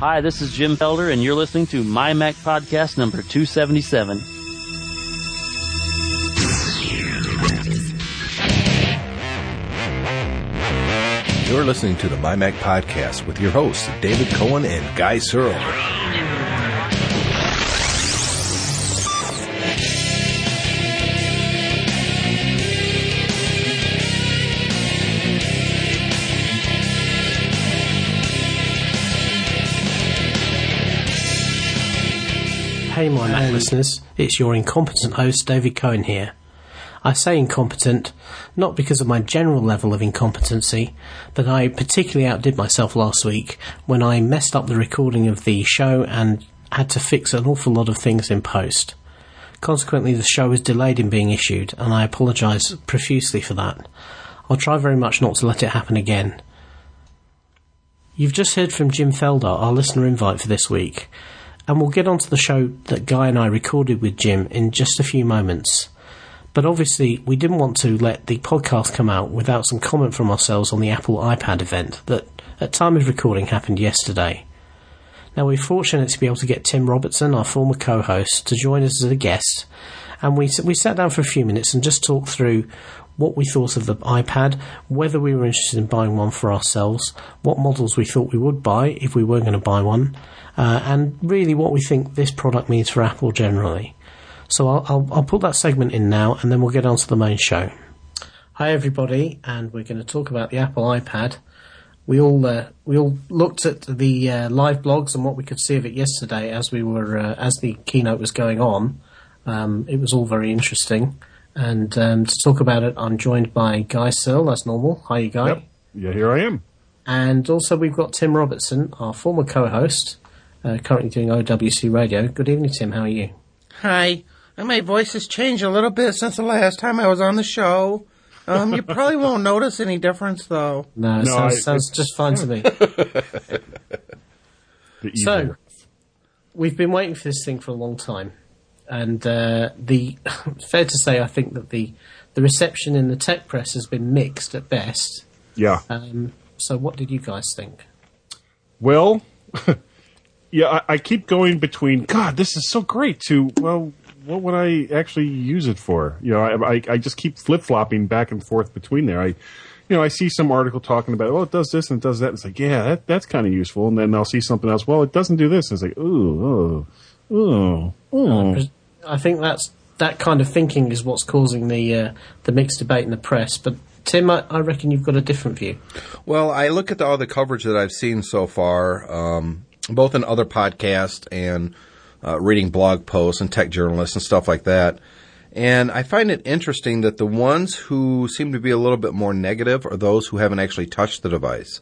Hi, this is Jim Felder, and you're listening to MyMac Podcast number 277. You're listening to the MyMac Podcast with your hosts, David Cohen and Guy Searle. Hey, my Mac listeners, it's your incompetent host, David Cohen here. I say incompetent, not because of my general level of incompetency, but I particularly outdid myself last week when I messed up the recording of the show and had to fix an awful lot of things in post. Consequently, the show was delayed in being issued, and I apologise profusely for that. I'll try very much not to let it happen again. You've just heard from Jim Felder, our listener invite for this week, and we'll get onto the show that Guy and I recorded with Jim in just a few moments. But obviously, we didn't want to let the podcast come out without some comment from ourselves on the Apple iPad event that, at time of recording, happened yesterday. Now, we're fortunate to be able to get Tim Robertson, our former co-host, to join us as a guest, and we sat down for a few minutes and just talked through what we thought of the iPad, whether we were interested in buying one for ourselves, what models we thought we would buy if we were going to buy one, and really what we think this product means for Apple generally. So I'll put that segment in now, and then we'll get on to the main show. Hi everybody, and we're going to talk about the Apple iPad. We all looked at the live blogs and what we could see of it yesterday as we were as the keynote was going on. It was all very interesting. And to talk about it, I'm joined by Guy Searle, as normal. Hi, Guy. Yep. Yeah, here I am. And also we've got Tim Robertson, our former co-host, currently doing OWC Radio. Good evening, Tim. How are you? Hi. And my voice has changed a little bit since the last time I was on the show. You probably won't notice any difference, though. No, sounds just fine to me. So, we've been waiting for this thing for a long time. And fair to say, I think that the reception in the tech press has been mixed at best. Yeah. So what did you guys think? Well, yeah, I keep going between, God, this is so great, to, well, what would I actually use it for? You know, I just keep flip-flopping back and forth between there. I see some article talking about, well, it does this and it does that. And it's like, yeah, that's kind of useful. And then I'll see something else. Well, it doesn't do this. And it's like, ooh. I think that kind of thinking is what's causing the mixed debate in the press. But Tim, I reckon you've got a different view. Well, I look at all the coverage that I've seen so far, both in other podcasts and reading blog posts and tech journalists and stuff like that. And I find it interesting that the ones who seem to be a little bit more negative are those who haven't actually touched the device.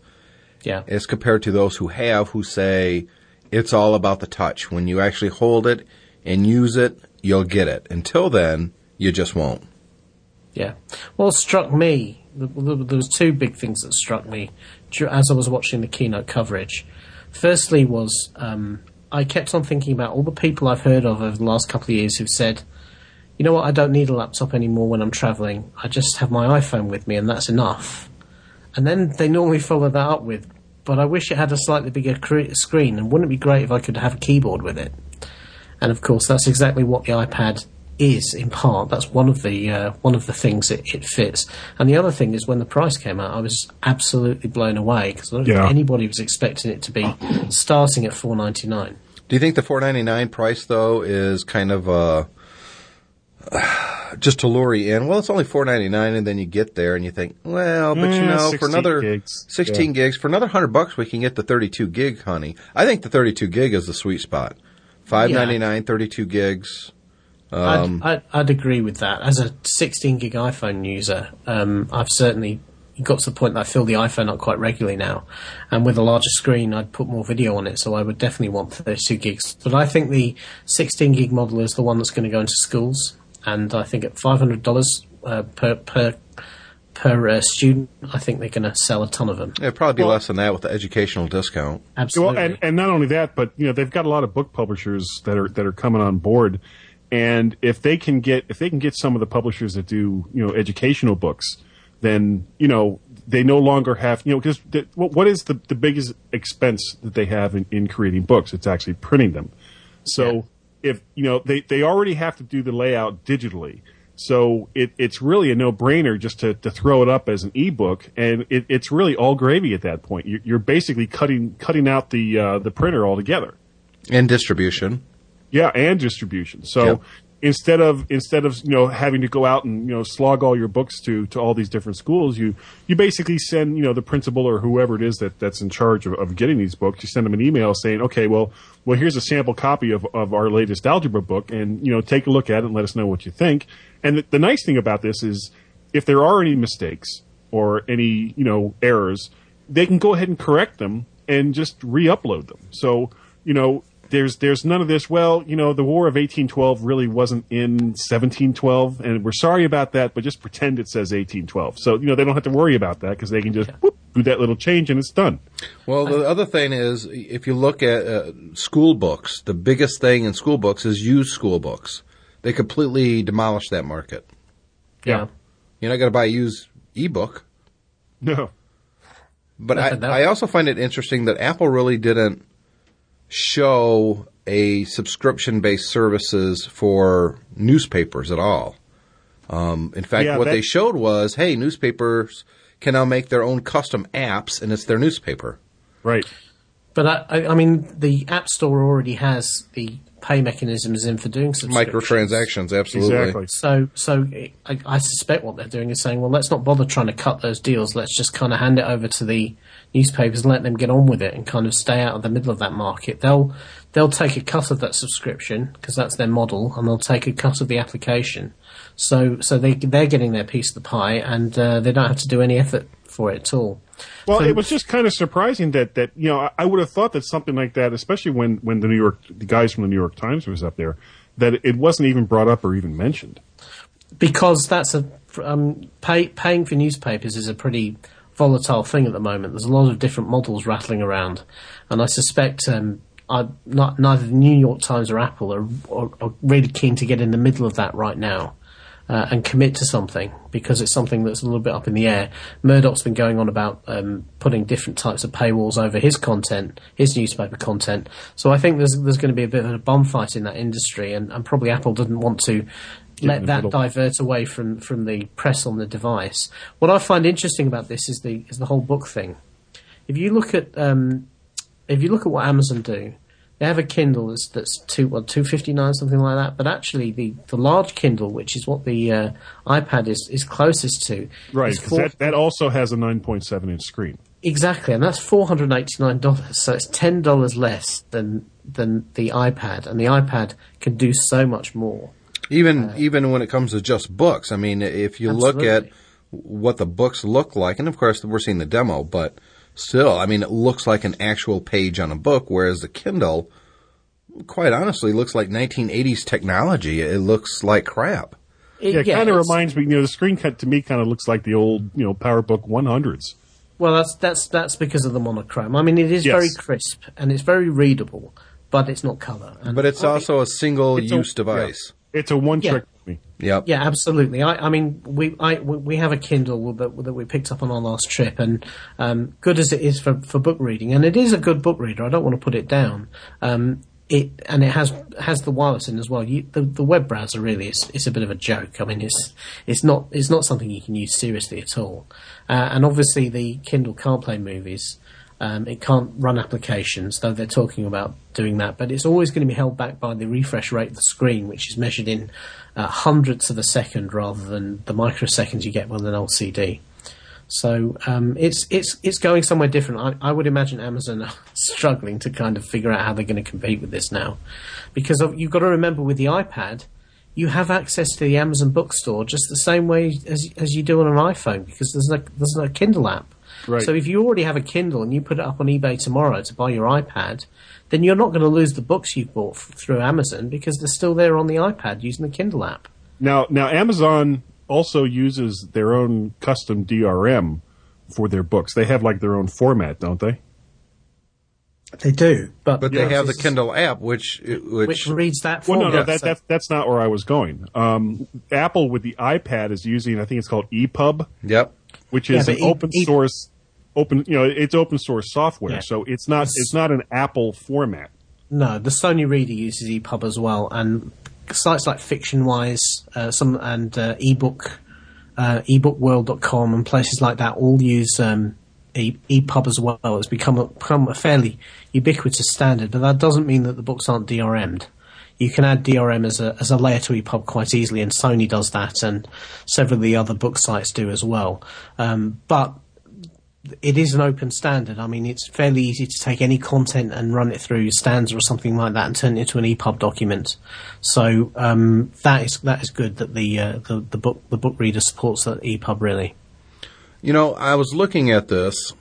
Yeah. As compared to those who have, who say it's all about the touch. When you actually hold it and use it, you'll get it. Until then, you just won't. Yeah. Well, it struck me. There was two big things that struck me as I was watching the keynote coverage. Firstly was I kept on thinking about all the people I've heard of over the last couple of years who've said, you know what, I don't need a laptop anymore when I'm traveling. I just have my iPhone with me and that's enough. And then they normally follow that up with, but I wish it had a slightly bigger screen, and wouldn't it be great if I could have a keyboard with it? And of course, that's exactly what the iPad is in part. That's one of the things it fits. And the other thing is, when the price came out, I was absolutely blown away because I don't think anybody was expecting it to be starting at $4.99. Do you think the $4.99 price though is kind of just to lure you in? Well, it's only $4.99, and then you get there and you think, well, but you know, for another 16 gigs, for another $100, we can get the 32 gig, honey. I think the 32 gig is the sweet spot. $5.99, 32 gigs. I'd agree with that. As a 16 gig iPhone user, I've certainly got to the point that I fill the iPhone up quite regularly now, and with a larger screen I'd put more video on it, so I would definitely want 32 gigs. But I think the 16 gig model is the one that's going to go into schools, and I think at $500 per student, I think they're going to sell a ton of them. It'll probably be less than that with the educational discount. Absolutely. Well, and not only that, but you know, they've got a lot of book publishers that are coming on board. And if they can get some of the publishers that do, you know, educational books, then, you know, they no longer have, you know, because what is the biggest expense that they have in creating books? It's actually printing them. So yeah. If, you know, they already have to do the layout digitally. So it's really a no-brainer just to throw it up as an ebook, and it's really all gravy at that point. You're basically cutting out the printer altogether. And distribution. Yeah, and distribution. So yep. instead of you know, having to go out and, you know, slog all your books to all these different schools, you basically send, you know, the principal or whoever it is that's in charge of getting these books, you send them an email saying, okay, well here's a sample copy of our latest algebra book, and, you know, take a look at it and let us know what you think. And the nice thing about this is if there are any mistakes or any, you know, errors, they can go ahead and correct them and just re-upload them. So, you know, there's none of this, well, you know, the War of 1812 really wasn't in 1712, and we're sorry about that, but just pretend it says 1812. So, you know, they don't have to worry about that because they can just whoop, do that little change and it's done. Well, the other thing is, if you look at school books, the biggest thing in school books is used school books. They completely demolish that market. Yeah. You're not going to buy a used ebook. No. But I also find it interesting that Apple really didn't show a subscription-based services for newspapers at all. In fact, what they showed was, hey, newspapers can now make their own custom apps, and it's their newspaper. Right. But, I mean, the App Store already has the pay mechanisms in for doing subscriptions. Microtransactions, absolutely. Exactly. So I suspect what they're doing is saying, well, let's not bother trying to cut those deals. Let's just kind of hand it over to the newspapers and let them get on with it and kind of stay out of the middle of that market. They'll take a cut of that subscription because that's their model, and they'll take a cut of the application. So they're getting their piece of the pie, and they don't have to do any effort for it at all. Well, it was just kind of surprising that you know, I would have thought that something like that, especially when the guys from the New York Times was up there, that it wasn't even brought up or even mentioned. Because that's paying for newspapers is a pretty volatile thing at the moment. There's a lot of different models rattling around, and I suspect neither the New York Times or Apple are really keen to get in the middle of that right now. And commit to something, because it's something that's a little bit up in the air. Murdoch's been going on about putting different types of paywalls over his content, his newspaper content. So I think there's going to be a bit of a bum fight in that industry, and probably Apple didn't want to let that divert away from the press on the device. What I find interesting about this is the whole book thing. If you look at what Amazon do. They have a Kindle that's $259, something like that. But actually, the large Kindle, which is what the iPad is closest to, right? Because that also has a 9.7-inch screen. Exactly, and that's $489. So it's $10 less than the iPad, and the iPad can do so much more. Even when it comes to just books, I mean, if you look at what the books look like, and of course we're seeing the demo, but. Still, I mean, it looks like an actual page on a book, whereas the Kindle, quite honestly, looks like 1980s technology. It looks like crap. It kind of reminds me, you know, the screen cut to me kind of looks like the old, you know, PowerBook 100s. Well, that's because of the monochrome. I mean, it is very crisp, and it's very readable, but it's not color. And but it's also a single-use device. Yeah. It's a one-trick. Yeah. Yep. Yeah, absolutely. I mean, we have a Kindle that we picked up on our last trip, and good as it is for book reading, and it is a good book reader. I don't want to put it down. It has the wireless in as well. The web browser really is a bit of a joke. I mean, it's not something you can use seriously at all. And obviously, the Kindle can't play movies. It can't run applications, though they're talking about doing that. But it's always going to be held back by the refresh rate of the screen, which is measured in hundredths of a second rather than the microseconds you get with an LCD. So it's going somewhere different. I would imagine Amazon are struggling to kind of figure out how they're going to compete with this now. Because you've got to remember with the iPad, you have access to the Amazon bookstore just the same way as you do on an iPhone, because there's no Kindle app. Right. So if you already have a Kindle and you put it up on eBay tomorrow to buy your iPad, then you're not going to lose the books you've bought through Amazon because they're still there on the iPad using the Kindle app. Now Amazon also uses their own custom DRM for their books. They have like their own format, don't they? They do, but they have the Kindle app, which reads that format. Well, that's not where I was going. Apple with the iPad is using, I think it's called EPUB. Yep. which is an open source, you know, it's open source software, so it's not an Apple format. No, the Sony Reader uses EPUB as well, and sites like FictionWise, ebookworld.com, and places like that all use EPUB as well. It's become a fairly ubiquitous standard, but that doesn't mean that the books aren't DRM'd. You can add DRM as a layer to EPUB quite easily, and Sony does that, and several of the other book sites do as well. But it is an open standard. I mean, it's fairly easy to take any content and run it through Stanza or something like that and turn it into an EPUB document. So that is good that the book reader supports that EPUB really. You know, I was looking at this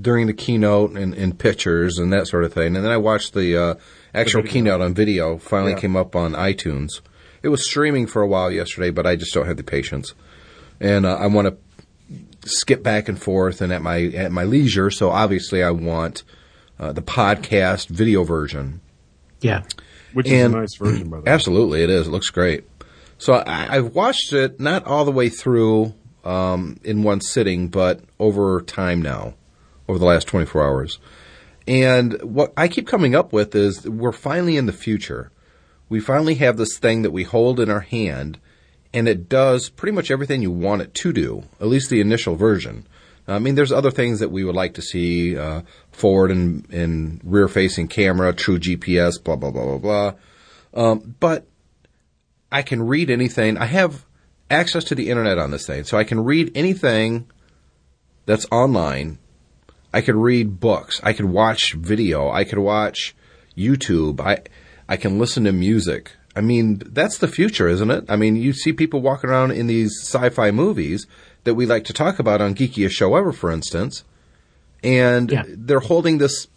during the keynote and in pictures and that sort of thing, and then I watched the actual keynote on video. Finally came up on iTunes. It was streaming for a while yesterday, but I just don't have the patience, and I want to skip back and forth and at my leisure. So obviously, I want the podcast video version. Yeah, which is a nice version, by the way. Absolutely, it is. It looks great. So I've watched it not all the way through in one sitting, but over time now, over the last 24 hours. And what I keep coming up with is we're finally in the future. We finally have this thing that we hold in our hand, and it does pretty much everything you want it to do, at least the initial version. I mean, there's other things that we would like to see, forward and rear-facing camera, true GPS, blah, blah, blah, blah, blah. But I can read anything. I have access to the internet on this thing, so I can read anything that's online. I could read books. I could watch video. I could watch YouTube. I can listen to music. I mean, that's the future, isn't it? I mean, you see people walking around in these sci-fi movies that we like to talk about on Geekiest Show Ever, for instance, and they're holding this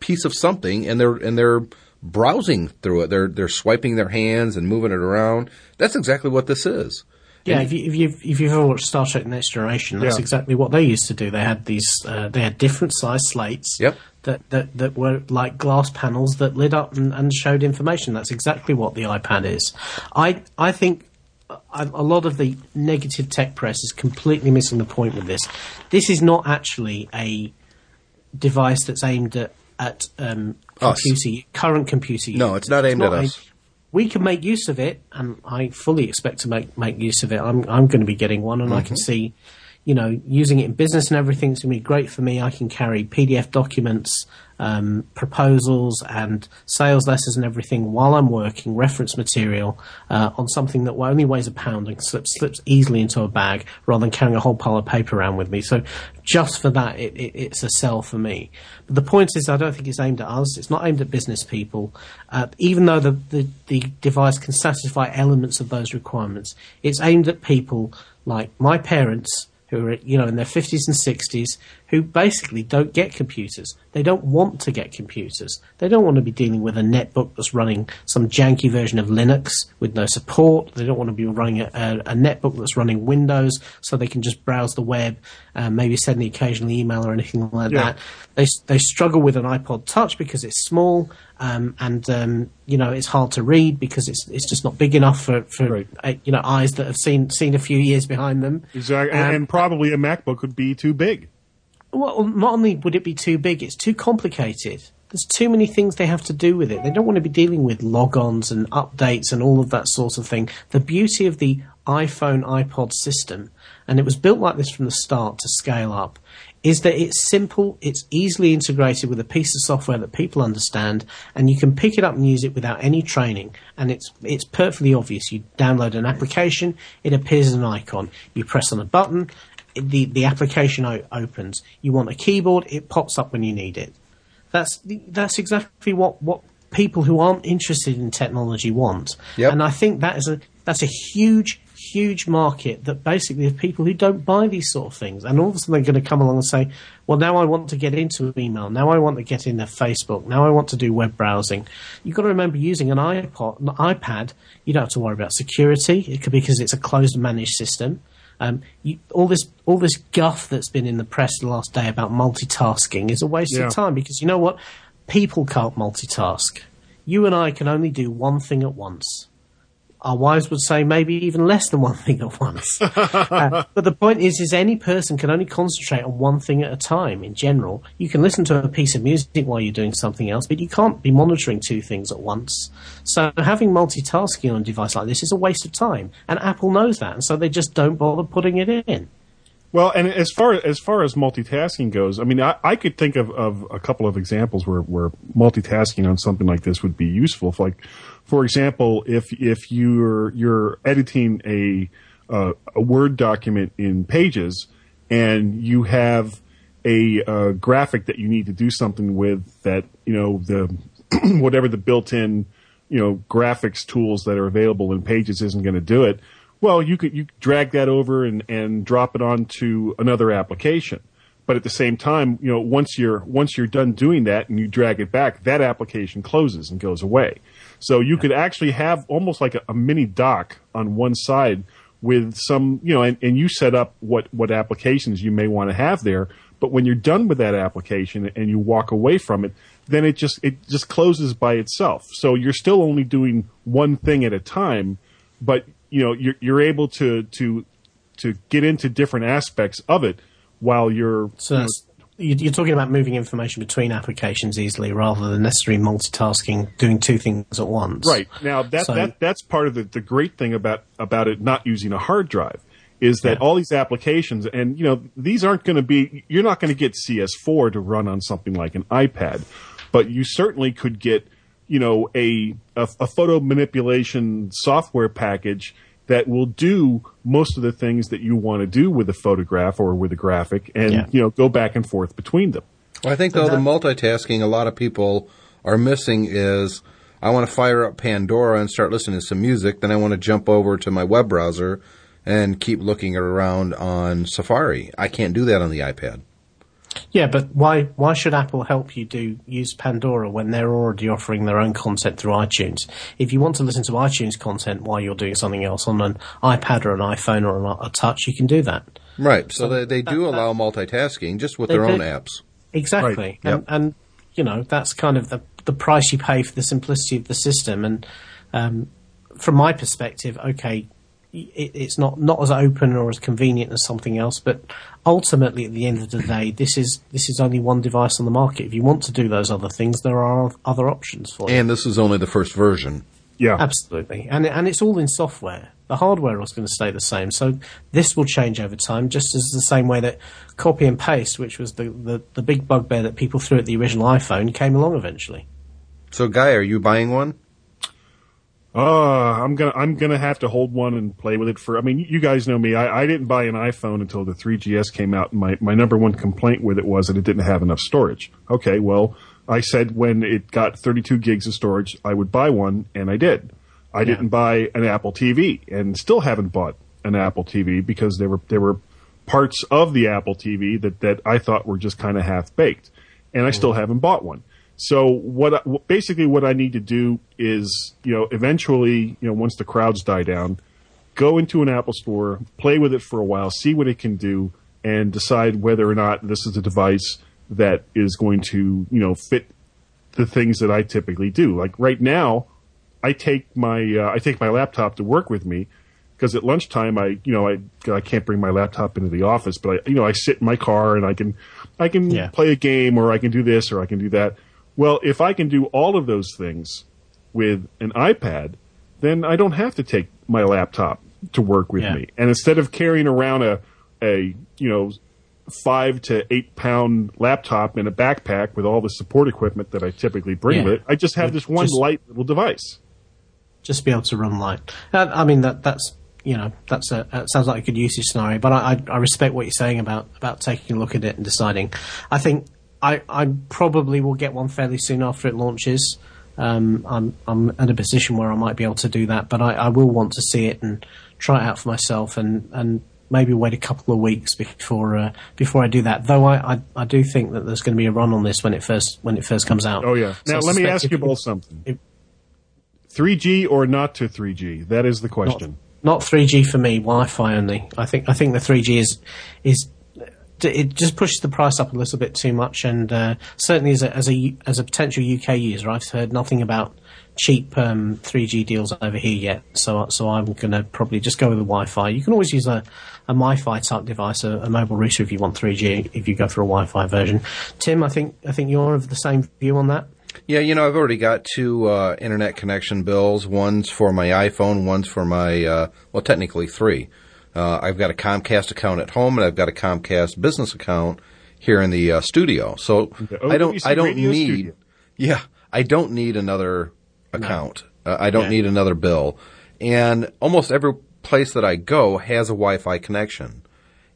piece of something, and they're browsing through it. They're swiping their hands and moving it around. That's exactly what this is. Yeah, if you've ever watched Star Trek: Next Generation, that's exactly what they used to do. They had these, they had different size slates that were like glass panels that lit up and showed information. That's exactly what the iPad is. I think a lot of the negative tech press is completely missing the point with this. This is not actually a device that's aimed at current computer users. No, it's not aimed at us. We can make use of it, and I fully expect to make use of it. I'm going to be getting one, and I can see, you know, using it in business and everything is going to be great for me. I can carry PDF documents, proposals, and sales letters and everything while I'm working, reference material on something that only weighs a pound and slips easily into a bag rather than carrying a whole pile of paper around with me. So just for that, it's a sell for me. But the point is, I don't think it's aimed at us. It's not aimed at business people. Even though the device can satisfy elements of those requirements, it's aimed at people like my parents who are, you know, in their 50s and 60s, who basically don't get computers. They don't want to get computers. They don't want to be dealing with a netbook that's running some janky version of Linux with no support. They don't want to be running a netbook that's running Windows so they can just browse the web, maybe send the occasional email or anything like that. They struggle with an iPod Touch because it's small, and you know, it's hard to read because it's just not big enough for you know, eyes that have seen a few years behind them. Exactly, and probably a MacBook would be too big. Well, not only would it be too big, it's too complicated. There's too many things they have to do with it. They don't want to be dealing with logons and updates and all of that sort of thing. The beauty of the iPhone iPod system, and it was built like this from the start to scale up, is that it's simple, it's easily integrated with a piece of software that people understand, and you can pick it up and use it without any training. And it's perfectly obvious. You download an application, it appears as an icon. You press on a button, the application opens. You want a keyboard, it pops up when you need it. That's exactly what people who aren't interested in technology want. Yep. And I think that's a huge, huge market that basically of people who don't buy these sort of things. And all of a sudden they're going to come along and say, well, now I want to get into email. Now I want to get into Facebook. Now I want to do web browsing. You've got to remember, using an iPad, you don't have to worry about security. It could be because it's a closed managed system. All this guff that's been in the press the last day about multitasking is a waste of time, because you know what? People can't multitask. You and I can only do one thing at once. Our wives would say maybe even less than one thing at once. But the point is any person can only concentrate on one thing at a time in general. You can listen to a piece of music while you're doing something else, but you can't be monitoring two things at once. So having multitasking on a device like this is a waste of time, and Apple knows that, and so they just don't bother putting it in. Well, and as far as multitasking goes, I mean, I could think of a couple of examples where multitasking on something like this would be useful. If, like, for example, if you're editing a Word document in Pages, and you have a graphic that you need to do something with, that, you know, the whatever the built-in, you know, graphics tools that are available in Pages isn't going to do it. Well, you drag that over and drop it onto another application, but at the same time, you know, once you're done doing that and you drag it back, that application closes and goes away. So you could actually have almost like a mini dock on one side with some, you know, and you set up what applications you may want to have there. But when you're done with that application and you walk away from it, then it just closes by itself. So you're still only doing one thing at a time, but you know, you're able to get into different aspects of it while you're. So you're talking about moving information between applications easily, rather than necessarily multitasking, doing two things at once. Right. Now that's part of the great thing about it not using a hard drive is that all these applications, and you know, these aren't going to be. You're not going to get CS4 to run on something like an iPad, but you certainly could get, you know, a photo manipulation software package that will do most of the things that you want to do with a photograph or with a graphic, and you know, go back and forth between them. Well, I think though the multitasking a lot of people are missing is, I want to fire up Pandora and start listening to some music, then I want to jump over to my web browser and keep looking around on Safari. I can't do that on the iPad. Yeah, but why should Apple help you use Pandora when they're already offering their own content through iTunes? If you want to listen to iTunes content while you're doing something else on an iPad or an iPhone or a Touch, you can do that. Right, so they allow multitasking, just with their own apps. Exactly, right. Yep. And you know, that's kind of the price you pay for the simplicity of the system. And from my perspective, okay, it's not as open or as convenient as something else, but ultimately, at the end of the day, this is only one device on the market. If you want to do those other things, there are other options for you. And this is only the first version. Yeah, absolutely. And it's all in software. The hardware is going to stay the same. So this will change over time, just as the same way that copy and paste, which was the big bugbear that people threw at the original iPhone, came along eventually. So, Guy, are you buying one? I'm gonna have to hold one and play with it for. I mean, you guys know me. I didn't buy an iPhone until the 3GS came out. And my number one complaint with it was that it didn't have enough storage. Okay, well, I said when it got 32 gigs of storage, I would buy one, and I did. I didn't buy an Apple TV, and still haven't bought an Apple TV because there were parts of the Apple TV that I thought were just kind of half baked, and I still haven't bought one. So what I need to do is, you know, eventually, you know, once the crowds die down, go into an Apple store, play with it for a while, see what it can do, and decide whether or not this is a device that is going to, you know, fit the things that I typically do. Like right now, I take my laptop to work with me, because at lunchtime I can't bring my laptop into the office, but I sit in my car and I can play a game, or I can do this, or I can do that. Well, if I can do all of those things with an iPad, then I don't have to take my laptop to work with me. And instead of carrying around a 5 to 8 pound laptop in a backpack with all the support equipment that I typically bring with it, I just have this one light little device. Just be able to run light. I mean, that's... You know, that sounds like a good usage scenario, but I respect what you're saying about taking a look at it and deciding. I think I probably will get one fairly soon after it launches. I'm in a position where I might be able to do that, but I will want to see it and try it out for myself, and maybe wait a couple of weeks before I do that. Though I do think that there's going to be a run on this when it first comes out. Oh yeah. So now let me ask you both something. 3G or not to 3G? That is the question. Not 3G for me. Wi-Fi only. I think the 3G is it just pushes the price up a little bit too much. And certainly as a potential UK user, I've heard nothing about cheap 3G deals over here yet. So I'm going to probably just go with the Wi-Fi. You can always use a MiFi type device, a mobile router, if you want 3G. If you go for a Wi-Fi version, Tim, I think you're of the same view on that. Yeah, I've already got two internet connection bills. One's for my iPhone, one's for my technically three. I've got a Comcast account at home, and I've got a Comcast business account here in the studio. So I don't need another account. No. I don't need another bill. And almost every place that I go has a Wi-Fi connection.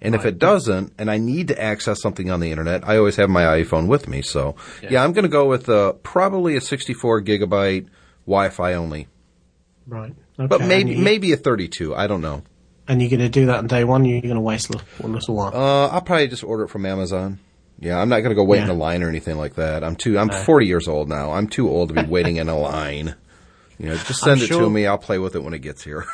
And if it doesn't, and I need to access something on the internet, I always have my iPhone with me. So, I'm going to go with probably a 64 gigabyte Wi-Fi only. Right. Okay. But maybe a 32. I don't know. And you're going to do that on day one? You're going to waste a little while? I'll probably just order it from Amazon. Yeah, I'm not going to go wait in a line or anything like that. I'm 40 years old now. I'm too old to be waiting in a line. Just send it to me. I'll play with it when it gets here.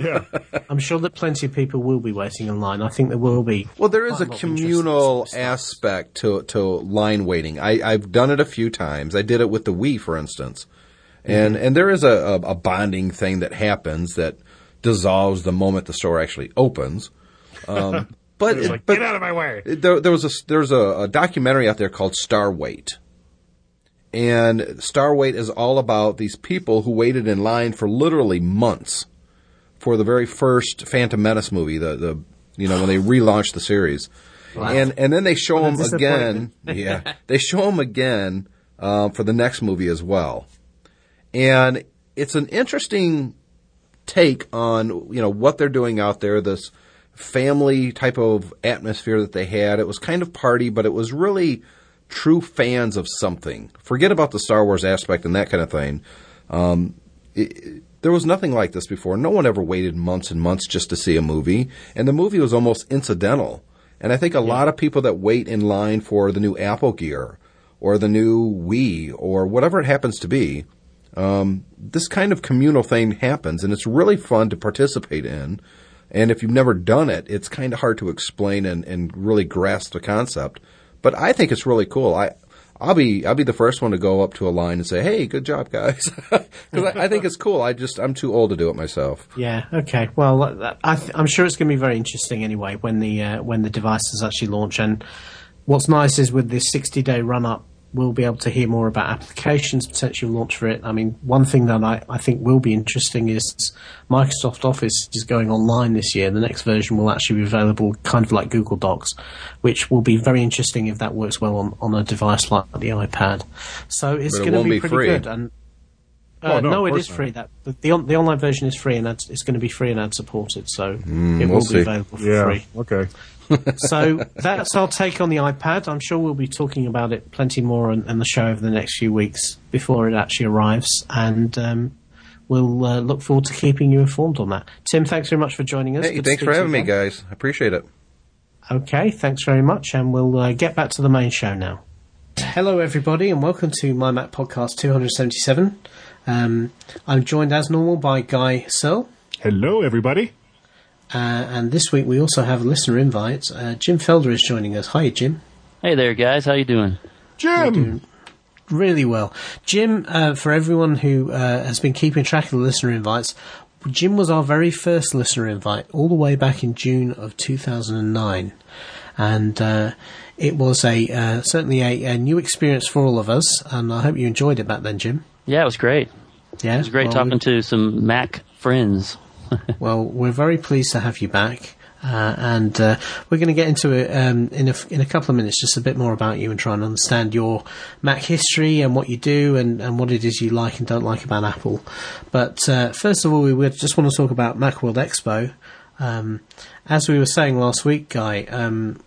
Yeah. I'm sure that plenty of people will be waiting in line. I think there will be. Well, there is a communal aspect to line waiting. I've done it a few times. I did it with the Wii, for instance. And there is a bonding thing that happens that dissolves the moment the store actually opens. But, get out of my way. There's a documentary out there called Star Wait. And Star Wait is all about these people who waited in line for literally months for the very first Phantom Menace movie, the when they relaunched the series. Wow. And then they show them again. Yeah. They show them again for the next movie as well. And it's an interesting take on, what they're doing out there, this family type of atmosphere that they had. It was kind of party, but it was really true fans of something. Forget about the Star Wars aspect and that kind of thing. There was nothing like this before. No one ever waited months and months just to see a movie. And the movie was almost incidental. And I think a lot of people that wait in line for the new Apple Gear or the new Wii or whatever it happens to be, this kind of communal thing happens. And it's really fun to participate in. And if you've never done it, it's kind of hard to explain and really grasp the concept. But I think it's really cool. I'll be the first one to go up to a line and say, "Hey, good job, guys," because I think it's cool. I'm too old to do it myself. Yeah. Okay. Well, I'm sure it's going to be very interesting anyway when the devices actually launch. And what's nice is with this 60-day run up, we'll be able to hear more about applications potentially launch for it. I mean, one thing that I think will be interesting is Microsoft Office is going online this year. The next version will actually be available kind of like Google Docs, which will be very interesting if that works well on a device like the iPad. So it's going to be pretty good. And it is free. The online version is free, and it's going to be free and ad supported, so it will be available for free. Okay. So that's our take on the iPad. I'm sure we'll be talking about it plenty more on the show over the next few weeks before it actually arrives, and we'll look forward to keeping you informed on that. Tim, thanks very much for joining us. Hey, thanks for having me, guys. I appreciate it. Okay, thanks very much, and we'll get back to the main show now. Hello, everybody, and welcome to MyMac Podcast 277. I'm joined, as normal, by Guy Searle. Hello, everybody. And this week we also have a listener invite. Jim Felder is joining us. Hi, Jim. Hey there, guys. How you doing? Jim! Doing really well. Jim, for everyone who has been keeping track of the listener invites, Jim was our very first listener invite all the way back in June of 2009. And it was certainly a new experience for all of us, and I hope you enjoyed it back then, Jim. Yeah, it was great. Yeah, it was great talking to some Mac friends. Well, we're very pleased to have you back, and we're going to get into it in a couple of minutes, just a bit more about you and try and understand your Mac history and what you do and what it is you like and don't like about Apple. But first of all, we just want to talk about Macworld Expo. As we were saying last week, Guy,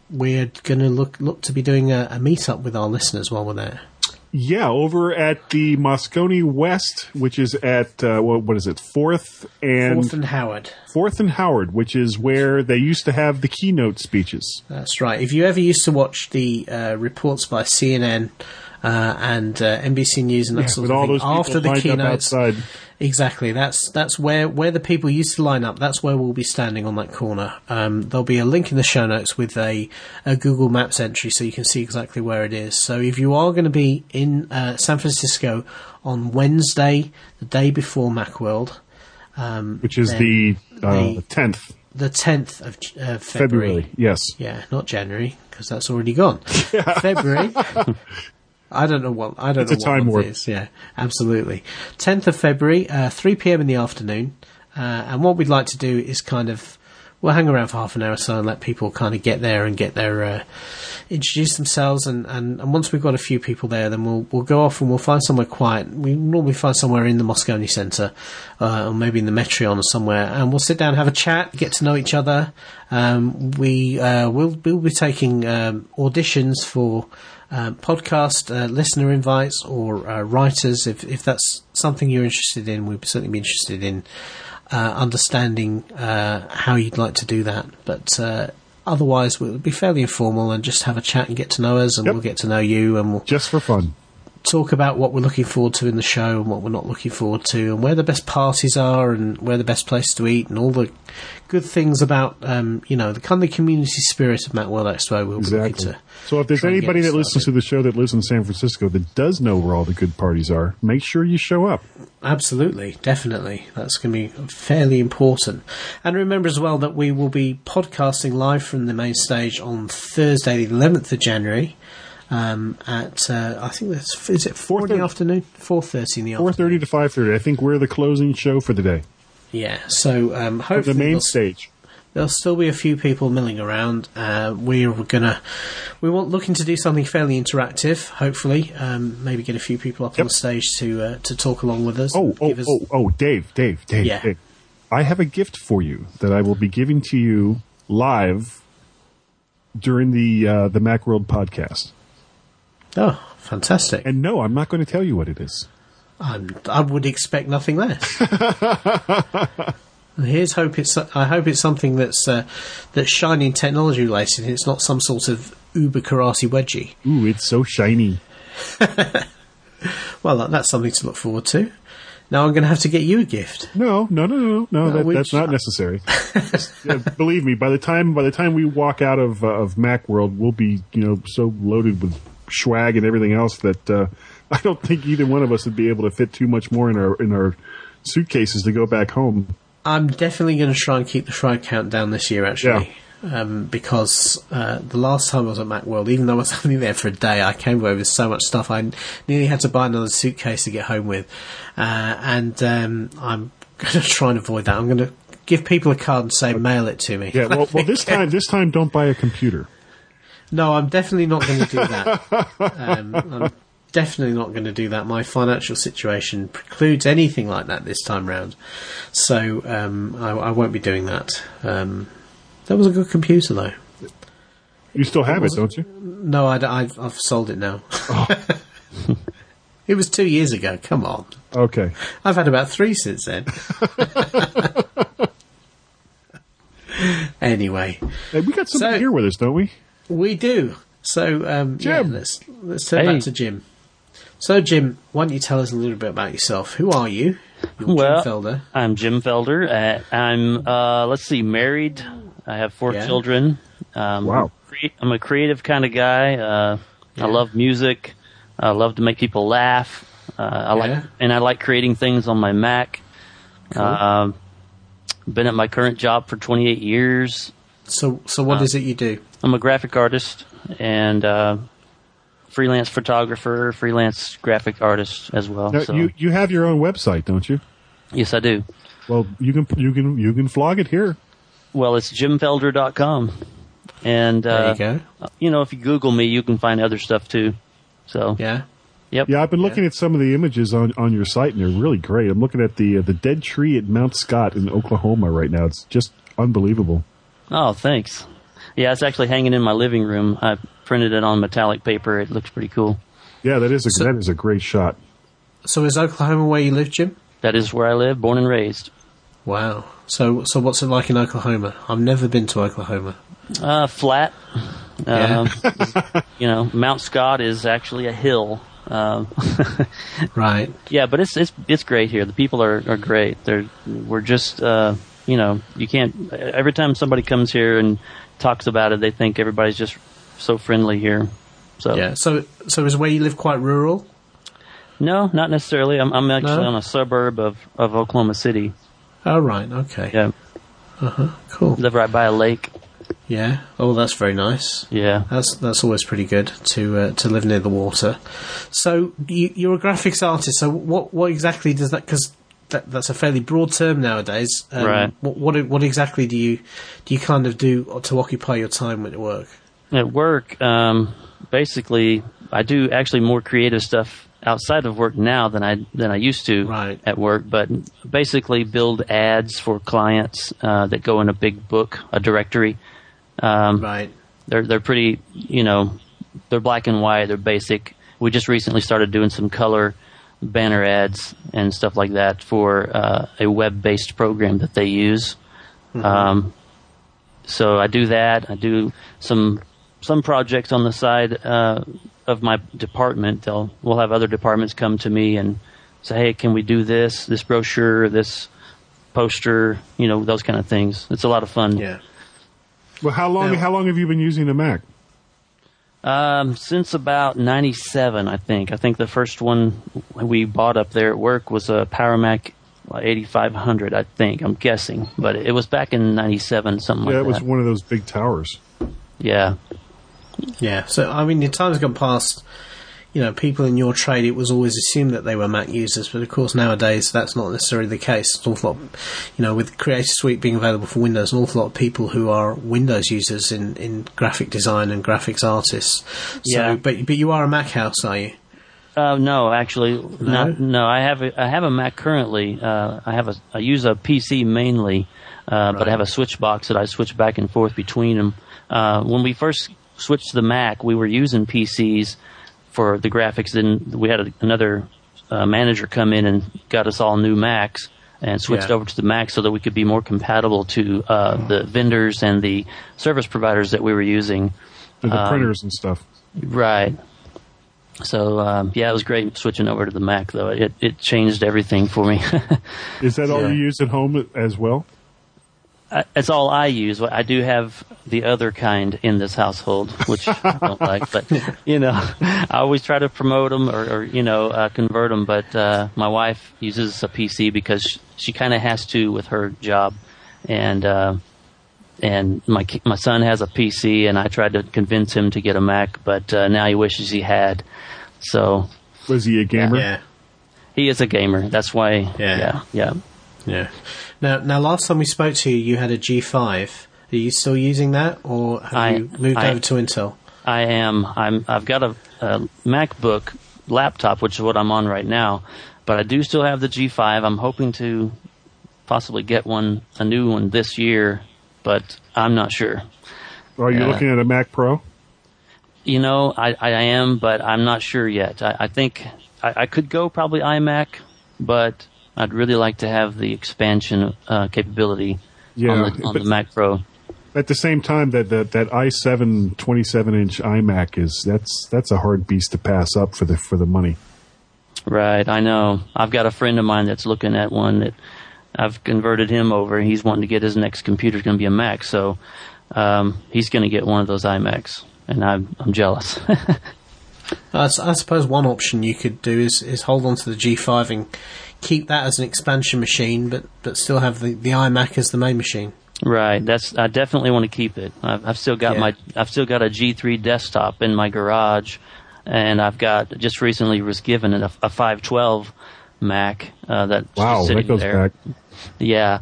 we're going to look to be doing a meetup with our listeners while we're there. Yeah, over at the Moscone West, which is at, 4th and Howard. 4th and Howard, which is where they used to have the keynote speeches. That's right. If you ever used to watch the reports by CNN and NBC News and that sort of thing after the keynotes. Exactly. That's where the people used to line up. That's where we'll be standing on that corner. There'll be a link in the show notes with a Google Maps entry so you can see exactly where it is. So if you are going to be in San Francisco on Wednesday, the day before Macworld, which is the 10th. The 10th of February. Yes. Yeah, not January, because that's already gone. Yeah. February. I don't know what it is. Yeah, absolutely. 10th of February, 3 p.m. in the afternoon. And what we'd like to do is we'll hang around for half an hour or so and let people kind of get there and introduce themselves. And once we've got a few people there, then we'll go off and we'll find somewhere quiet. We normally find somewhere in the Moscone Centre, or maybe in the Metreon or somewhere. And we'll sit down, have a chat, get to know each other. We'll be taking auditions for podcast listener invites or writers. If that's something you're interested in, we'd certainly be interested in understanding how you'd like to do that, but otherwise we'll be fairly informal and just have a chat and get to know us, and we'll get to know you, and we'll just for fun talk about what we're looking forward to in the show and what we're not looking forward to, and where the best parties are and where the best place to eat and all the good things about the kind of community spirit of Macworld Expo. We'll be looking to. So if there's anybody that listens to the show that lives in San Francisco that does know where all the good parties are, make sure you show up. Absolutely, definitely. That's going to be fairly important. And remember as well that we will be podcasting live from the main stage on Thursday, the 11th of January. I think that's, is it 4 in the afternoon? 4:30 in the afternoon. 4:30 to 5:30. I think we're the closing show for the day. Yeah, so hopefully the main stage. There'll still be a few people milling around. We're looking to do something fairly interactive. Hopefully, maybe get a few people up on the stage to talk along with us. Dave. I have a gift for you that I will be giving to you live during the Macworld podcast. Oh, fantastic! And no, I'm not going to tell you what it is. I would expect nothing less. I hope it's something that's shiny and technology related. It's not some sort of uber karate wedgie. Ooh, it's so shiny. Well, that's something to look forward to. Now I'm going to have to get you a gift. No. That's not necessary. Believe me, by the time we walk out of Macworld, we'll be so loaded with swag and everything else that I don't think either one of us would be able to fit too much more in our suitcases to go back home. I'm definitely going to try and keep the swag count down this year, actually, because the last time I was at Macworld, even though I was only there for a day, I came away with so much stuff I nearly had to buy another suitcase to get home with, and I'm going to try and avoid that. I'm going to give people a card and say mail it to me. Yeah, well, this time don't buy a computer. No, I'm definitely not going to do that. I'm definitely not going to do that. My financial situation precludes anything like that this time round. So I won't be doing that. That was a good computer, though. You still have it, don't you? No, I've sold it now. Oh. It was 2 years ago. Come on. Okay. I've had about three since then. Anyway. Hey, we got somebody here with us, don't we? We do. So, Jim. Yeah, let's turn back to Jim. So, Jim, why don't you tell us a little bit about yourself? Who are you? Jim Felder. I'm Jim Felder. I'm married. I have four children. Wow. I'm a creative kind of guy. I love music. I love to make people laugh. I like creating things on my Mac. Cool. Been at my current job for 28 years. So what is it you do? I'm a graphic artist and freelance photographer, freelance graphic artist as well. Now, you have your own website, don't you? Yes, I do. Well, you can flog it here. Well, it's jimfelder.com, and there you go. If you Google me, you can find other stuff too. So yeah. Yep. Yeah, I've been looking at some of the images on your site, and they're really great. I'm looking at the dead tree at Mount Scott in Oklahoma right now. It's just unbelievable. Oh, thanks. Yeah, it's actually hanging in my living room. I printed it on metallic paper. It looks pretty cool. Yeah, that is a great shot. So is Oklahoma where you live, Jim? That is where I live, born and raised. Wow. So what's it like in Oklahoma? I've never been to Oklahoma. Flat. You know, Mount Scott is actually a hill. Right. Yeah, but it's great here. The people are great. We're just you know, you can't. Every time somebody comes here and talks about it, they think everybody's just so friendly here. So yeah. So is where you live quite rural? No, not necessarily. I'm actually on a suburb of Oklahoma City. Oh, right. Okay. Yeah. Cool. Live right by a lake. Yeah. Oh, that's very nice. Yeah. That's always pretty good to live near the water. So you're a graphics artist. So what exactly does that? Because that's a fairly broad term nowadays. Right. What exactly do you kind of do to occupy your time at work? At work, basically, I do actually more creative stuff outside of work now than I used to at work, but basically build ads for clients that go in a big book, a directory. They're pretty, you know, they're black and white, they're basic. We just recently started doing some color banner ads and stuff like that for a web-based program that they use. Mm-hmm. So I do that. I do some projects on the side of my department. We'll have other departments come to me and say, hey, can we do this brochure, this poster, you know, those kind of things. It's a lot of fun. Yeah. Well, how long have you been using the Mac? Since about 97, I think. I think the first one we bought up there at work was a Power Mac 8500, I think. I'm guessing. But it was back in 97, something like that. Yeah, it was one of those big towers. Yeah. Yeah, so, I mean, the time's gone past, you know, people in your trade, it was always assumed that they were Mac users, but of course nowadays that's not necessarily the case. It's an awful lot, you know, with Creative Suite being available for Windows, an awful lot of people who are Windows users in graphic design and graphics artists. So, yeah. But you are a Mac house, are you? No, actually, no. I have a Mac currently. I use a PC mainly, but I have a switch box that I switch back and forth between them. When we first switched to the Mac, we were using PCs for the graphics. Then we had another manager come in and got us all new Macs and switched over to the Mac so that we could be more compatible to the vendors and the service providers that we were using. And the printers and stuff. Right. So, it was great switching over to the Mac, though. It changed everything for me. Is that all you use at home as well? That's all I use. I do have the other kind in this household, which I don't like. But, you know, I always try to promote them or you know, convert them. But my wife uses a PC because she kind of has to with her job. And my son has a PC, and I tried to convince him to get a Mac, but now he wishes he had. So was he a gamer? Yeah. He is a gamer. That's why. Yeah. Now, last time we spoke to you, you had a G5. Are you still using that, or have you moved over to Intel? I am. I've got a MacBook laptop, which is what I'm on right now, but I do still have the G5. I'm hoping to possibly get a new one this year, but I'm not sure. Are you looking at a Mac Pro? You know, I am, but I'm not sure yet. I think I could go probably iMac, but I'd really like to have the expansion capability on the Mac Pro. At the same time, that i7 27-inch iMac that's a hard beast to pass up for the money. Right, I know. I've got a friend of mine that's looking at one that I've converted him over. He's wanting to get his next computer going to be a Mac, so he's going to get one of those iMacs, and I'm jealous. I suppose one option you could do is hold on to the G5 and keep that as an expansion machine, but still have the iMac as the main machine. Right. I definitely want to keep it. I've still got I've still got a G3 desktop in my garage, and I've got just recently was given a 512 Mac that's sitting there. Back. Yeah.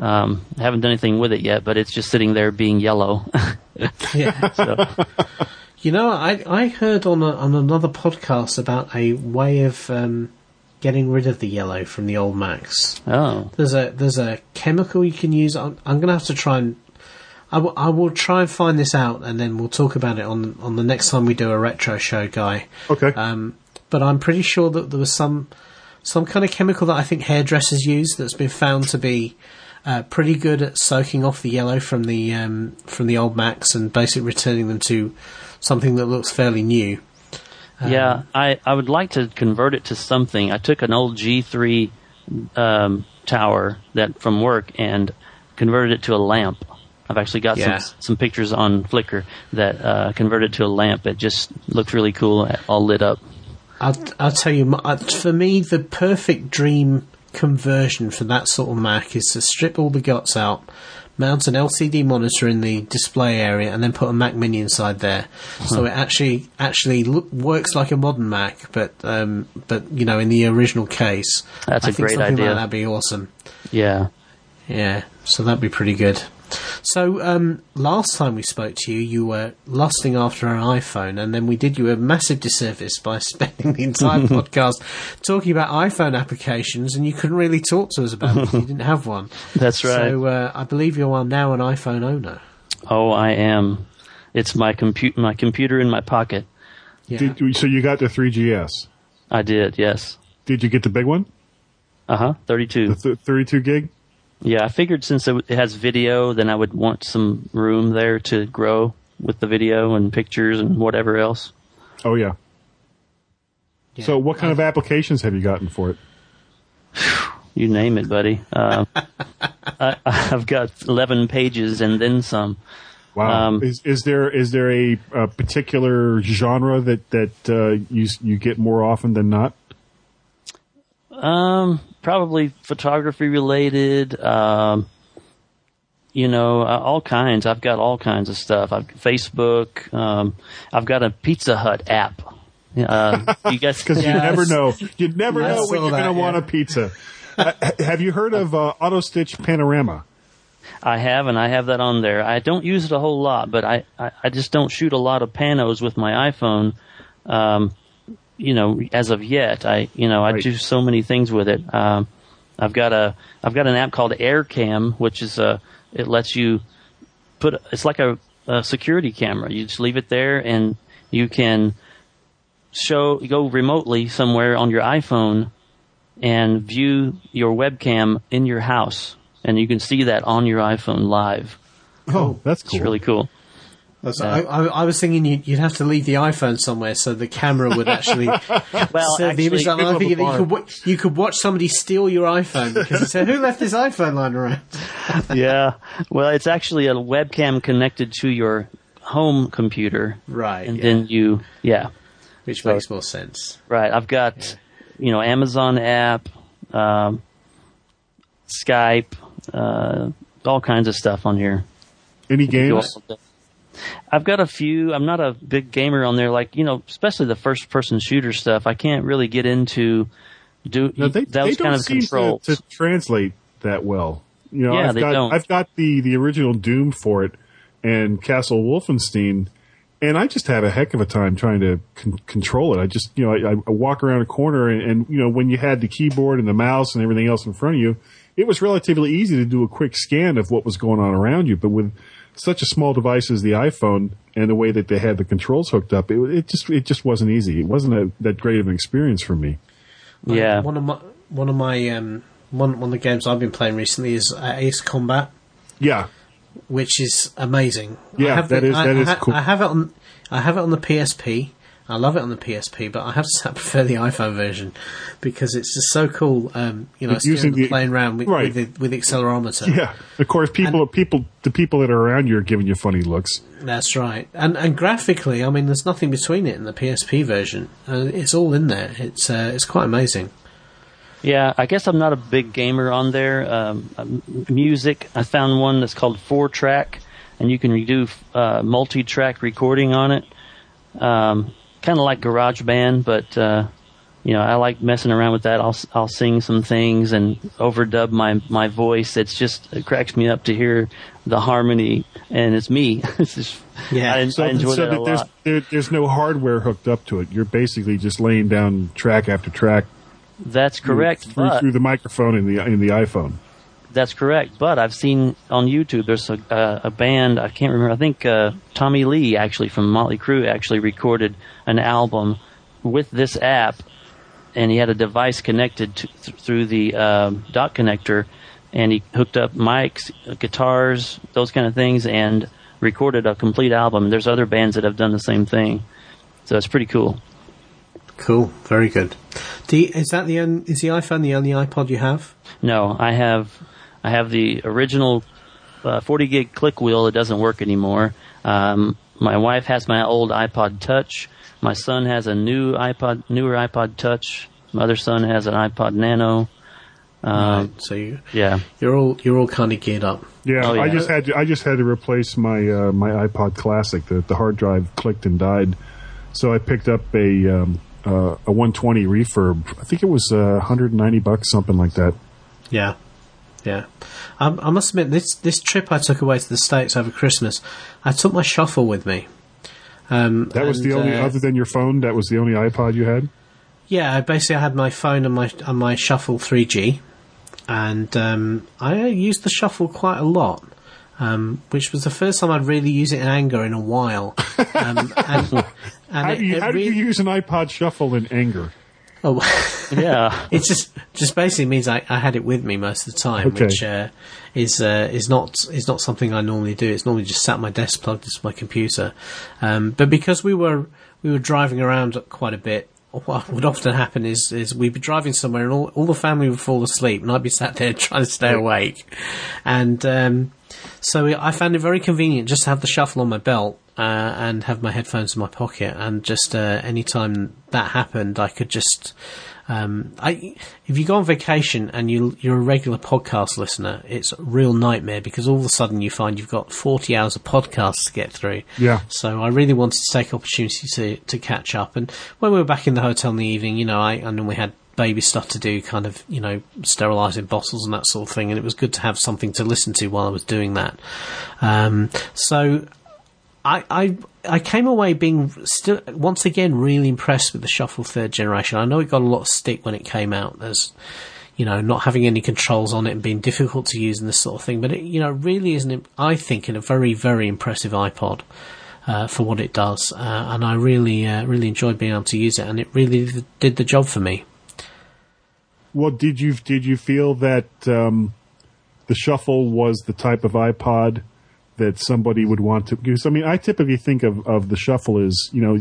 I haven't done anything with it yet, but it's just sitting there being yellow. Yeah. So. You know, I heard on another podcast about a way of getting rid of the yellow from the old Macs. Oh, there's a chemical you can use. I'm going to have to try and I will try and find this out, and then we'll talk about it on the next time we do a retro show, Guy. Okay. But I'm pretty sure that there was some kind of chemical that I think hairdressers use that's been found to be Pretty good at soaking off the yellow from the old Macs and basically returning them to something that looks fairly new. Yeah, I would like to convert it to something. I took an old G3 tower that from work and converted it to a lamp. I've actually got some pictures on Flickr that converted to a lamp. It just looked really cool, all lit up. I'll tell you, for me, the perfect dream conversion for that sort of Mac is to strip all the guts out, mount an LCD monitor in the display area, and then put a Mac Mini inside there. Huh. So it actually works like a modern Mac, but you know, in the original case, that's a great idea. I think something like that'd be awesome. Yeah. So that'd be pretty good. So last time we spoke to you, you were lusting after an iPhone, and then we did you a massive disservice by spending the entire podcast talking about iPhone applications, and you couldn't really talk to us about it. You didn't have one. That's right. So I believe you are now an iPhone owner. Oh, I am. It's my computer in my pocket. Yeah. So you got the 3GS? I did, yes. Did you get the big one? 32. The 32 gig? Yeah, I figured since it has video, then I would want some room there to grow with the video and pictures and whatever else. Oh, yeah. So what kind of applications have you gotten for it? You name it, buddy. I've got 11 pages and then some. Wow. Is there a particular genre that you get more often than not? Probably photography related, all kinds. I've got all kinds of stuff. Facebook. I've got a Pizza Hut app. You guys, because you never know. You never know when you're going to want a pizza. Have you heard of Auto Stitch Panorama? I have, and I have that on there. I don't use it a whole lot, but I just don't shoot a lot of panos with my iPhone. As of yet, I do so many things with it. I've got an app called AirCam, which is it lets you it's like a security camera. You just leave it there, and you can go remotely somewhere on your iPhone and view your webcam in your house, and you can see that on your iPhone live. Oh, that's cool! It's really cool. I was thinking you'd have to leave the iPhone somewhere so the camera would actually serve the image. I'm thinking you could watch somebody steal your iPhone because you say, who left this iPhone lying around? Yeah. Well, it's actually a webcam connected to your home computer. Right. And then which makes more sense. Right. I've got, Amazon app, Skype, all kinds of stuff on here. Any games? I've got a few. I'm not a big gamer on there, especially the first-person shooter stuff. I can't really get into those kind of controls. They don't seem to translate that well. I've got the original Doom for it and Castle Wolfenstein, and I just have a heck of a time trying to control it. I just, I walk around a corner, and when you had the keyboard and the mouse and everything else in front of you, it was relatively easy to do a quick scan of what was going on around you, but with such a small device as the iPhone and the way that they had the controls hooked up, it just wasn't easy. It wasn't that great of an experience for me. Yeah. One of the games I've been playing recently is Ace Combat. Yeah. Which is amazing. Yeah, that is cool. I have it on the PSP. I love it on the PSP, but I have to prefer the iPhone version because it's just so cool. Playing around with accelerometer. Yeah, of course, the people that are around you are giving you funny looks. That's right, and graphically, I mean, there's nothing between it and the PSP version. It's all in there. It's quite amazing. Yeah, I guess I'm not a big gamer on there. Music, I found one that's called 4-track, and you can do multi-track recording on it. Kind of like GarageBand, but I like messing around with that. I'll sing some things and overdub my voice. It cracks me up to hear the harmony, and it's me. I enjoy that a lot. There's no hardware hooked up to it. You're basically just laying down track after track. That's correct. Through the microphone in the iPhone. That's correct, but I've seen on YouTube there's a band, I can't remember, I think Tommy Lee actually from Motley Crue actually recorded an album with this app, and he had a device connected through the dock connector and he hooked up mics, guitars, those kind of things, and recorded a complete album. There's other bands that have done the same thing, so it's pretty cool. Cool, very good. Is the iPhone the only iPod you have? No, I have the original 40 gig click wheel. It doesn't work anymore. My wife has my old iPod Touch. My son has a newer iPod Touch. My other son has an iPod Nano. Right. So you're all kind of geared up. Yeah, oh, yeah. I just had to replace my iPod Classic. The hard drive clicked and died, so I picked up a 120 refurb. I think it was $190, something like that. Yeah, yeah. I must admit, this trip I took away to the States over Christmas, I took my Shuffle with me. That was the only, other than your phone, that was the only iPod you had? Yeah, basically I had my phone and my Shuffle 3G, and I used the Shuffle quite a lot. Which was the first time I'd really used it in anger in a while. How do you use an iPod Shuffle in anger? Oh, yeah. It just basically means I had it with me most of the time, okay, which is not something I normally do. It's normally just sat at my desk, plugged into my computer. But because we were driving around quite a bit, what would often happen is we'd be driving somewhere and all the family would fall asleep, and I'd be sat there trying to stay awake. And so I found it very convenient just to have the Shuffle on my belt and have my headphones in my pocket. And just any time that happened, I could just... if you go on vacation and you're a regular podcast listener, it's a real nightmare, because all of a sudden you find you've got 40 hours of podcasts to get through. Yeah. So I really wanted to take opportunity to catch up. And when we were back in the hotel in the evening, you know, I normally had baby stuff to do, kind of, you know, sterilizing bottles and that sort of thing, and it was good to have something to listen to while I was doing that. So I came away being still once again really impressed with the Shuffle third generation. I know it got a lot of stick when it came out, as you know, not having any controls on it and being difficult to use and this sort of thing, but it, you know, really isn't, I think, in a very, very impressive iPod for what it does, and I really really enjoyed being able to use it, and it really did the job for me. Well, did you feel that the Shuffle was the type of iPod that somebody would want to? Because I mean, I typically think of the Shuffle as, you know,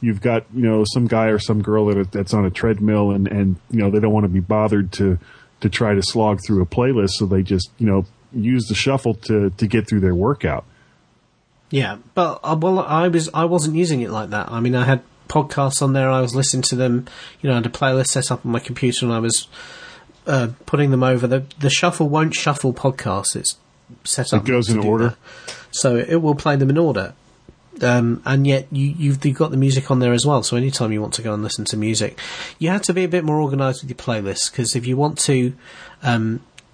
you've got, you know, some guy or some girl that's on a treadmill, and you know, they don't want to be bothered to try to slog through a playlist, so they just, you know, use the Shuffle to get through their workout. Yeah, but I wasn't using it like that. I mean, I had podcasts on there, I was listening to them, you know, I had a playlist set up on my computer, and I was putting them over. The Shuffle won't shuffle podcasts, it's set up. It goes in order. So it will play them in order. And yet you've got the music on there as well, so anytime you want to go and listen to music, you have to be a bit more organised with your playlists, because if you want to...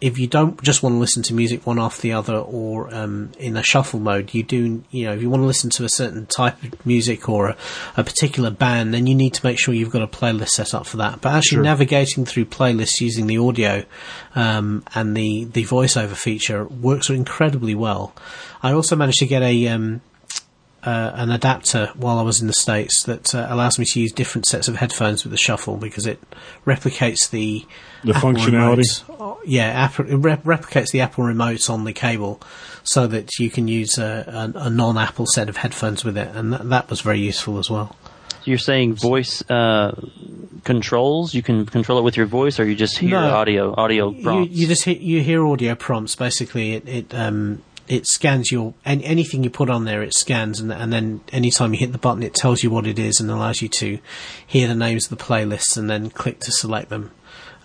if you don't just want to listen to music one after the other, or in a shuffle mode, you do, you know, if you want to listen to a certain type of music or a particular band, then you need to make sure you've got a playlist set up for that. But actually navigating through playlists using the audio and the voiceover feature works incredibly well. I also managed to get an adapter while I was in the States that allows me to use different sets of headphones with the Shuffle, because it replicates the Apple functionality. Replicates the Apple remotes on the cable, so that you can use a non-Apple set of headphones with it, and that was very useful as well. You're saying voice controls? You can control it with your voice, or you just hear audio prompts? You hear audio prompts. Basically, it scans anything you put on there. It scans, and then anytime you hit the button, it tells you what it is and allows you to hear the names of the playlists and then click to select them.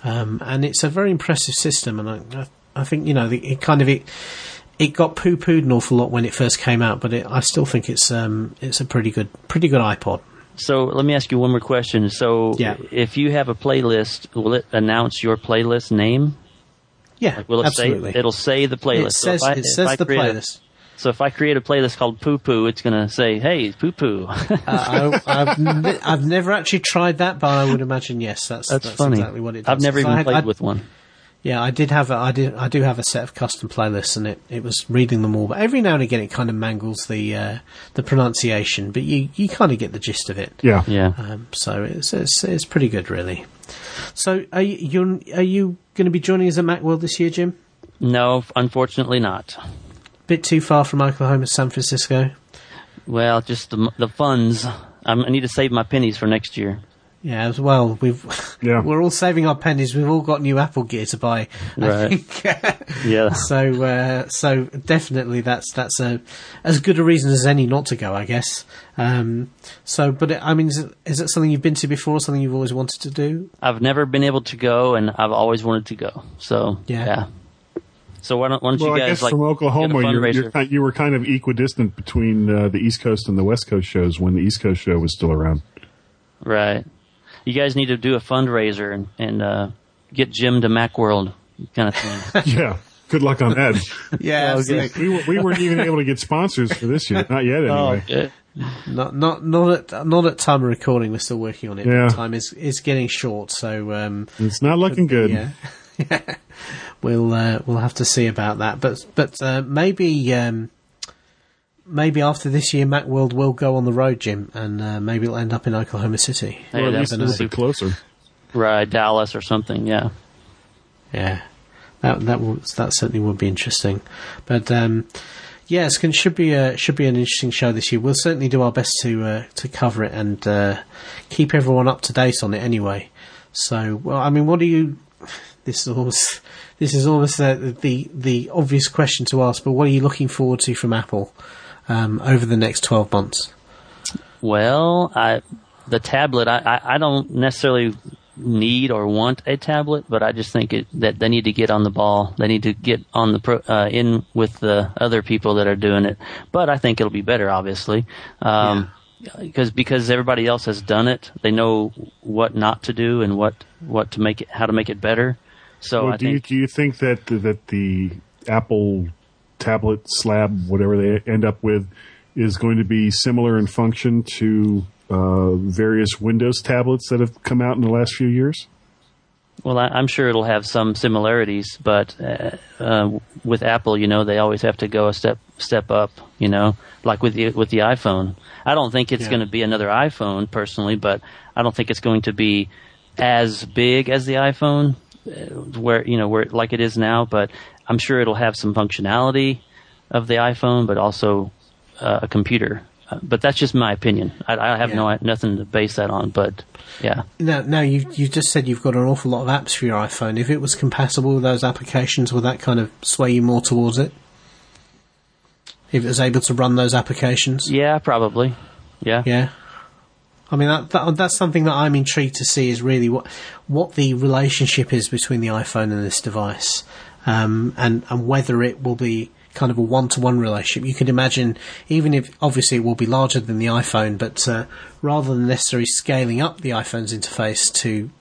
And it's a very impressive system, and I think, you know, it got poo-pooed an awful lot when it first came out, but I still think it's a pretty good iPod. So let me ask you one more question. So if you have a playlist, will it announce your playlist name? Yeah, like, will it absolutely. It'll say the playlist. It says the playlist. So if I create a playlist called Poo Poo, it's going to say, hey, Poo Poo. I've never actually tried that, but I would imagine, yes, that's funny. Exactly what it does. I've never even played with one. Yeah, I do have a set of custom playlists, and it was reading them all. But every now and again, it kind of mangles the pronunciation, but you kind of get the gist of it. Yeah, yeah. So it's pretty good, really. So are you going to be joining us at Macworld this year, Jim? No, unfortunately not. Bit too far from Oklahoma, San Francisco. Well, just the funds. I need to save my pennies for next year. Yeah, as well. We're all saving our pennies. We've all got new Apple gear to buy. I think. Yeah. So definitely that's as good a reason as any not to go, I guess. Is it something you've been to before? Something you've always wanted to do? I've never been able to go, and I've always wanted to go. So yeah. So why don't you guys, I guess, like, from Oklahoma, you were kind of equidistant between the East Coast and the West Coast shows when the East Coast show was still around. Right. You guys need to do a fundraiser and get Jim to Macworld kind of thing. Yeah. Good luck on that. Yeah. We weren't even able to get sponsors for this year. Not yet, anyway. Oh, okay. Not at time of recording. We're still working on it. Yeah. Time is getting short, so it's not looking good. Yeah. Yeah. We'll have to see about that, but maybe after this year, Macworld will go on the road, Jim, and maybe it'll end up in Oklahoma City. Hey, or at least it'll be closer, right? Dallas or something. Yeah. That certainly would be interesting, but yes, it should be an interesting show this year. We'll certainly do our best to cover it and keep everyone up to date on it anyway. So, well, I mean, what do you? This is almost the obvious question to ask, but what are you looking forward to from Apple over the next 12 months? Well, the tablet, I don't necessarily need or want a tablet, but I just think that they need to get on the ball. They need to get on the in with the other people that are doing it. But I think it'll be better, obviously, because everybody else has done it. They know what not to do and what to make it, how to make it better. So well, do you think that the Apple tablet slab, whatever they end up with, is going to be similar in function to various Windows tablets that have come out in the last few years? Well, I'm sure it'll have some similarities, but with Apple, they always have to go a step up. Like with the iPhone. I don't think it's going to be another iPhone personally, but I don't think it's going to be as big as the iPhone. Where like it is now, but I'm sure it'll have some functionality of the iPhone, but also a computer. But that's just my opinion. I have nothing to base that on. But yeah. No. You just said you've got an awful lot of apps for your iPhone. If it was compatible with those applications, would that kind of sway you more towards it? If it was able to run those applications? Yeah, probably. Yeah. Yeah. I mean, that's something that I'm intrigued to see, is really what the relationship is between the iPhone and this device, and whether it will be kind of a one-to-one relationship. You could imagine, even if obviously it will be larger than the iPhone, but rather than necessarily scaling up the iPhone's interface to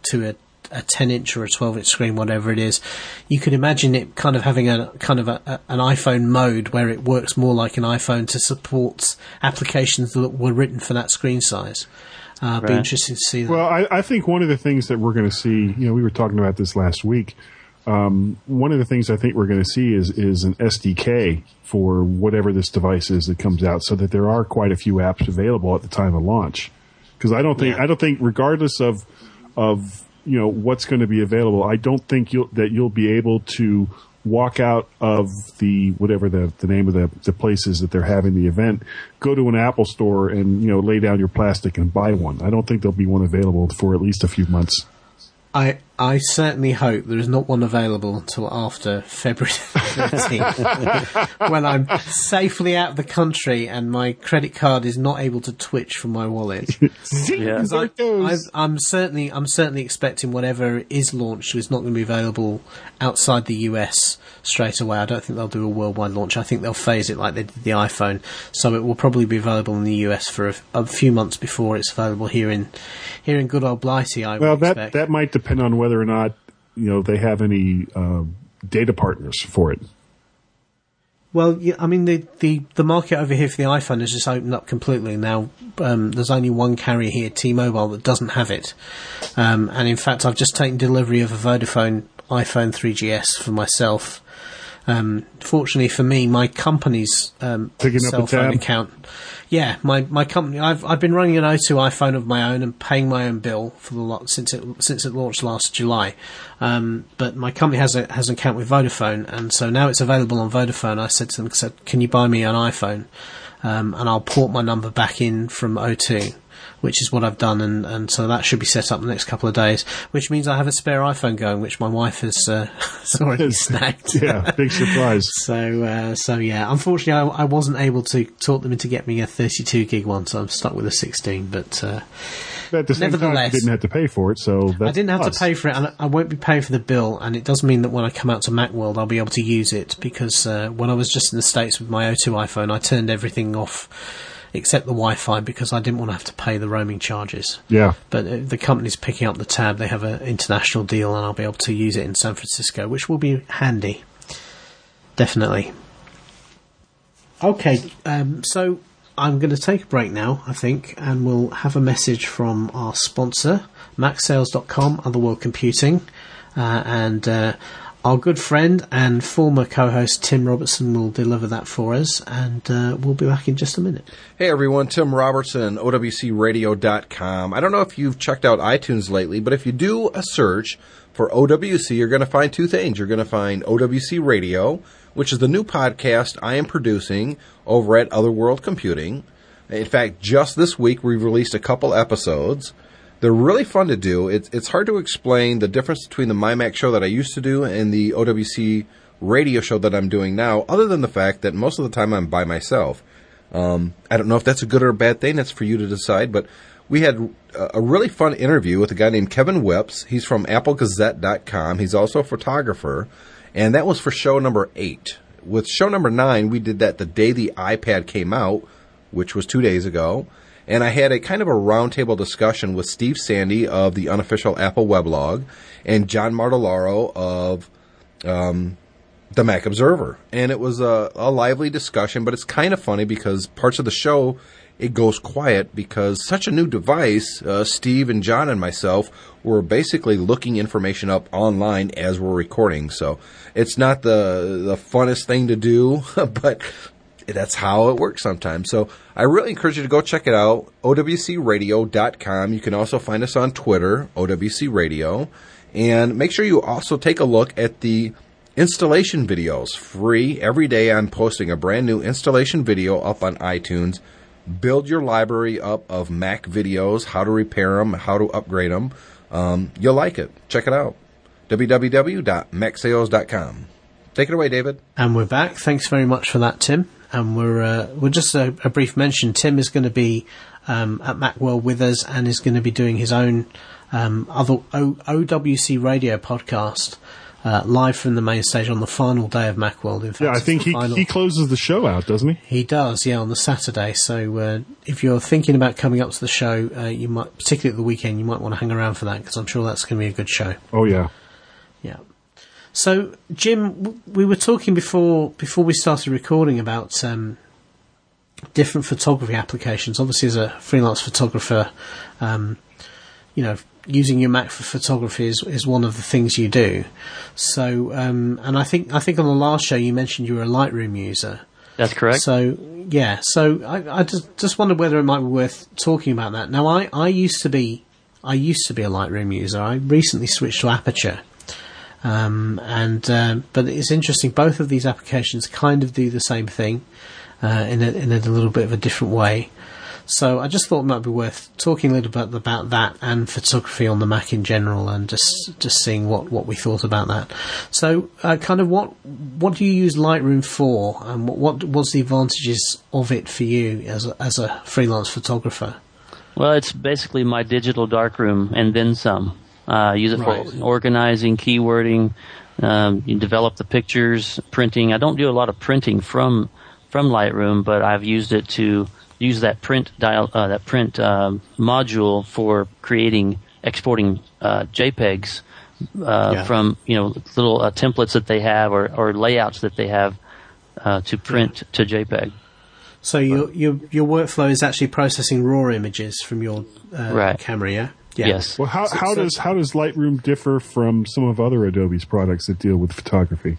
a 10-inch or a 12-inch screen, whatever it is, you could imagine it kind of having an iPhone mode where it works more like an iPhone to support applications that were written for that screen size. It'd be interesting to see that. Well, I think one of the things that we're going to see, we were talking about this last week, one of the things I think we're going to see is an SDK for whatever this device is that comes out, so that there are quite a few apps available at the time of launch. Because I don't think, regardless of what's going to be available, I don't think you'll be able to walk out of the name of the places that they're having the event, go to an Apple store and, lay down your plastic and buy one. I don't think there'll be one available for at least a few months. I certainly hope there is not one available until after February 13th, when I'm safely out of the country and my credit card is not able to twitch from my wallet. I'm certainly expecting whatever is launched is not going to be available outside the US straight away. I don't think they'll do a worldwide launch. I think they'll phase it like they did the iPhone, so it will probably be available in the US for a few months before it's available here in good old Blighty. I would expect. That might depend on whether or not they have any data partners for it. Well, the market over here for the iPhone has just opened up completely now. There's only one carrier here, T-Mobile, that doesn't have it. And in fact, I've just taken delivery of a Vodafone iPhone 3GS for myself. Fortunately for me, my company's cell phone account. Yeah, my company. I've been running an O2 iPhone of my own and paying my own bill for the lot since it launched last July. But my company has an account with Vodafone, and so now it's available on Vodafone. I said to them, "Can you buy me an iPhone?" And I'll port my number back in from O2, which is what I've done, and so that should be set up in the next couple of days, which means I have a spare iPhone going, which my wife has already snagged. Yeah, big surprise. So yeah, unfortunately, I wasn't able to talk them into getting me a 32 gig one, so I'm stuck with a 16, but at the same nevertheless, time, you didn't have to pay for it, so that's I didn't have to pay for it, and I won't be paying for the bill, and it does mean that when I come out to Macworld, I'll be able to use it, because when I was just in the States with my O2 iPhone, I turned everything off except the Wi-Fi, because I didn't want to have to pay the roaming charges. Yeah. But the company's picking up the tab. They have an international deal, and I'll be able to use it in San Francisco, which will be handy. Definitely. Okay, so I'm going to take a break now, I think, and we'll have a message from our sponsor, MacSales.com, Otherworld Computing, and our good friend and former co-host Tim Robertson will deliver that for us, and we'll be back in just a minute. Hey everyone, Tim Robertson, OWCRadio.com. I don't know if you've checked out iTunes lately, but if you do a search for OWC, you're going to find two things. You're going to find OWC Radio, which is the new podcast I am producing over at Otherworld Computing. In fact, just this week we've released a couple episodes. They're really fun to do. It's hard to explain the difference between the MyMac show that I used to do and the OWC radio show that I'm doing now, other than the fact that most of the time I'm by myself. I don't know if that's a good or a bad thing. That's for you to decide. But we had a really fun interview with a guy named Kevin Whipps. He's from AppleGazette.com. He's also a photographer. And that was for show number 8. With show number 9, we did that the day the iPad came out, which was 2 days ago. And I had a kind of a roundtable discussion with Steve Sandy of the Unofficial Apple Weblog and John Martellaro of the Mac Observer. And it was a lively discussion, but it's kind of funny because parts of the show, it goes quiet because such a new device, Steve and John and myself were basically looking information up online as we're recording. So it's not the funnest thing to do, but that's how it works sometimes. So I really encourage you to go check it out, OWCRadio.com. You can also find us on Twitter, OWC Radio. And make sure you also take a look at the installation videos. Free. Every day I'm posting a brand new installation video up on iTunes. Build your library up of Mac videos, how to repair them, how to upgrade them. You'll like it. Check it out. www.macsales.com. Take it away, David. And we're back. Thanks very much for that, Tim. And we're just a brief mention. Tim is going to be at Macworld with us and is going to be doing his own other OWC radio podcast live from the main stage on the final day of Macworld. In fact, yeah, I think he closes the show out, doesn't he? He does, yeah, on the Saturday. So if you're thinking about coming up to the show, you might, particularly at the weekend, you might want to hang around for that because I'm sure that's going to be a good show. Oh, yeah. Yeah. So, Jim, we were talking before we started recording about different photography applications. Obviously, as a freelance photographer, using your Mac for photography is one of the things you do. So, and I think on the last show you mentioned you were a Lightroom user. That's correct. So, yeah. So I just wondered whether it might be worth talking about that. Now, I used to be a Lightroom user. I recently switched to Aperture. But it's interesting. Both of these applications kind of do the same thing in a little bit of a different way. So I just thought it might be worth talking a little bit about that and photography on the Mac in general, and just seeing what we thought about that. So, kind of what do you use Lightroom for, and what's the advantages of it for you as a freelance photographer? Well, it's basically my digital darkroom and then some. Use it for organizing, keywording. You develop the pictures, printing. I don't do a lot of printing from Lightroom, but I've used it to use that print module for exporting JPEGs from little templates that they have or layouts that they have to print to JPEG. So your workflow is actually processing raw images from your camera, yeah. Yeah. Yes. Well, how does Lightroom differ from some of other Adobe's products that deal with photography?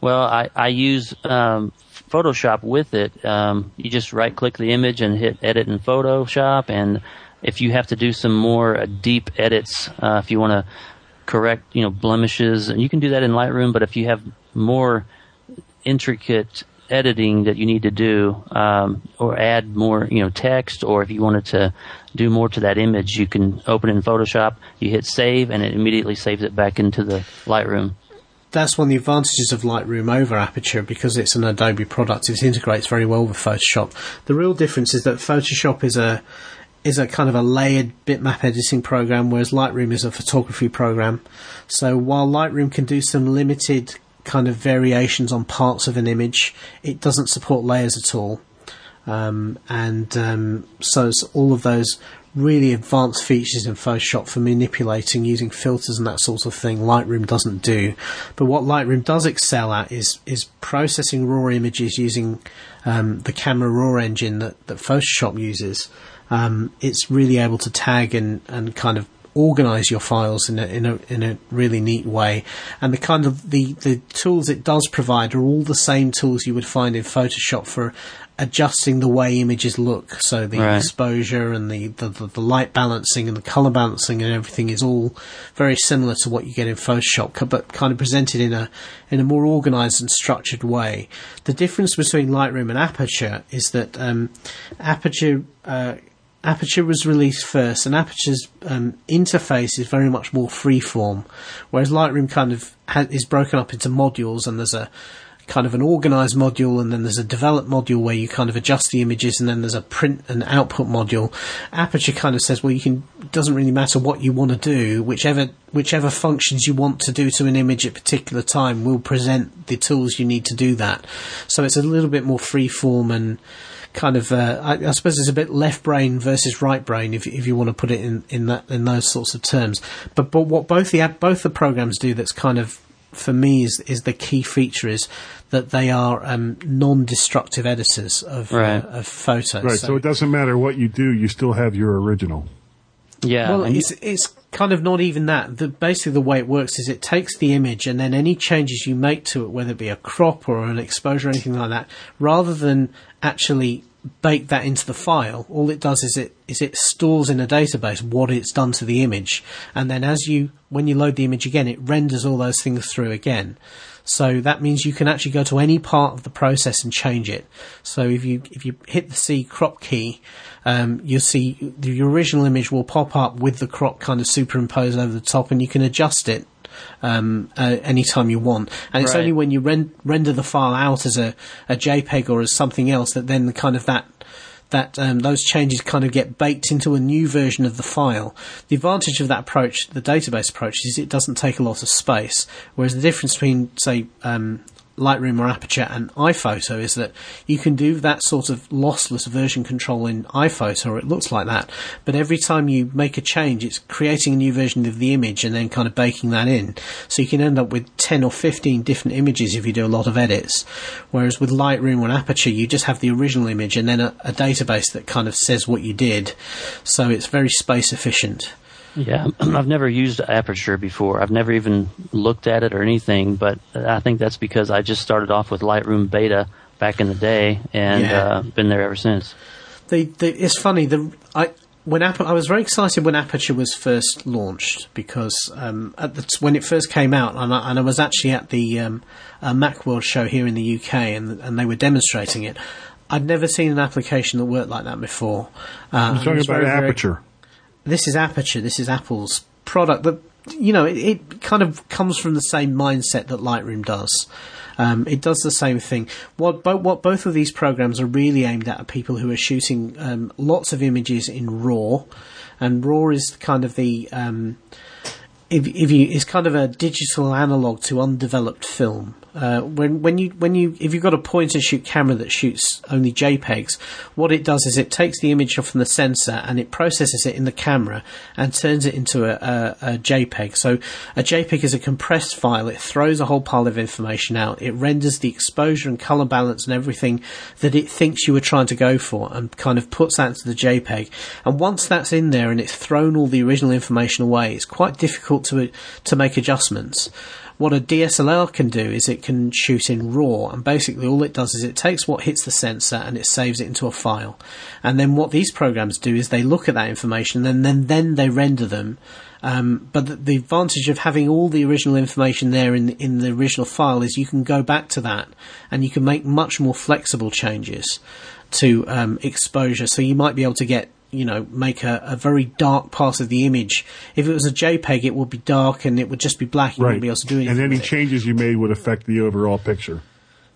Well, I use Photoshop with it. You just right-click the image and hit Edit in Photoshop, and if you have to do some more deep edits, if you want to correct, blemishes, and you can do that in Lightroom, but if you have more intricate editing that you need to do, or add more, text, or if you wanted to do more to that image, you can open it in Photoshop, you hit save, and it immediately saves it back into the Lightroom. That's one of the advantages of Lightroom over Aperture, because it's an Adobe product. It integrates very well with Photoshop. The real difference is that Photoshop is a kind of a layered bitmap editing program, whereas Lightroom is a photography program. So while Lightroom can do some limited kind of variations on parts of an image, it doesn't support layers at all. So it's all of those really advanced features in Photoshop for manipulating using filters and that sort of thing, Lightroom doesn't do. But what Lightroom does excel at is processing raw images using the Camera Raw engine that Photoshop uses. It's really able to tag and kind of organize your files in a really neat way, and the kind of the tools it does provide are all the same tools you would find in Photoshop for adjusting the way images look. So the exposure and the light balancing and the color balancing and everything is all very similar to what you get in Photoshop, but kind of presented in a more organized and structured way. The difference between Lightroom and Aperture is that Aperture was released first, and Aperture's interface is very much more freeform, whereas Lightroom kind of is broken up into modules, and there's a kind of an organized module, and then there's a develop module where you kind of adjust the images, and then there's a print and output module. Aperture kind of says, well, it doesn't really matter what you want to do, whichever functions you want to do to an image at a particular time will present the tools you need to do that. So it's a little bit more freeform and kind of I suppose it's a bit left brain versus right brain, if you want to put it in those sorts of terms. But what both the programs do that's kind of, for me, is the key feature is that they are non-destructive editors of photos. Right, so it doesn't matter what you do, you still have your original. Yeah. Well, it's kind of not even that. Basically, the way it works is it takes the image, and then any changes you make to it, whether it be a crop or an exposure or anything like that, rather than actually bake that into the file, all it does is it stores in a database what it's done to the image, and then when you load the image again, it renders all those things through again. So that means you can actually go to any part of the process and change it. So if you hit the C crop key, you'll see the original image will pop up with the crop kind of superimposed over the top, and you can adjust it anytime you want. And it's only when you render the file out as a JPEG or as something else that then the kind of that those changes kind of get baked into a new version of the file. The advantage of that approach, the database approach, is it doesn't take a lot of space, whereas the difference between, say, Lightroom or Aperture and iPhoto is that you can do that sort of lossless version control in iPhoto, or it looks like that, but every time you make a change, it's creating a new version of the image and then kind of baking that in, so you can end up with 10 or 15 different images if you do a lot of edits. Whereas with Lightroom or Aperture, you just have the original image and then a database that kind of says what you did, so it's very space efficient. Yeah, I've never used Aperture before. I've never even looked at it or anything, but I think that's because I just started off with Lightroom Beta back in the day and been there ever since. It's funny. I was very excited when Aperture was first launched, because when it first came out, and I was actually at the Macworld show here in the UK, and they were demonstrating it. I'd never seen an application that worked like that before. I'm talking about Aperture. This is Aperture. This is Apple's product. But, it kind of comes from the same mindset that Lightroom does. It does the same thing. What both of these programs are really aimed at are people who are shooting lots of images in RAW, and RAW is kind of the it's kind of a digital analog to undeveloped film. If you've got a point and shoot camera that shoots only JPEGs, what it does is it takes the image off from the sensor and it processes it in the camera and turns it into a JPEG. So a JPEG is a compressed file. It throws a whole pile of information out. It renders the exposure and color balance and everything that it thinks you were trying to go for, and kind of puts that into the JPEG. And once that's in there and it's thrown all the original information away, it's quite difficult to make adjustments. what a DSLR can do is it can shoot in RAW, and basically all it does is it takes what hits the sensor and it saves it into a file. And then what these programs do is they look at that information and then they render them. But the advantage of having all the original information there in the original file is you can go back to that and you can make much more flexible changes to exposure. So you might be able to get, you know, make a very dark part of the image. If it was a JPEG, it would be dark and it would just be black. You wouldn't be able to do anything. And any changes you made would affect the overall picture.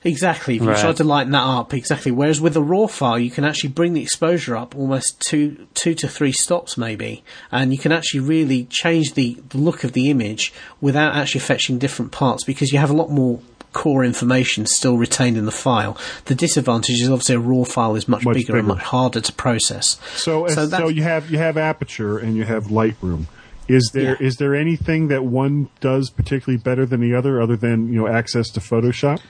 Exactly. If you tried to lighten that up, exactly. Whereas with a RAW file, you can actually bring the exposure up almost two to three stops maybe, and you can actually really change the look of the image without actually fetching different parts, because you have a lot more core information still retained in the file. The disadvantage is obviously a RAW file is much bigger and much harder to process. So you have Aperture and you have Lightroom. Is there anything that one does particularly better than the other than, you know, access to Photoshop?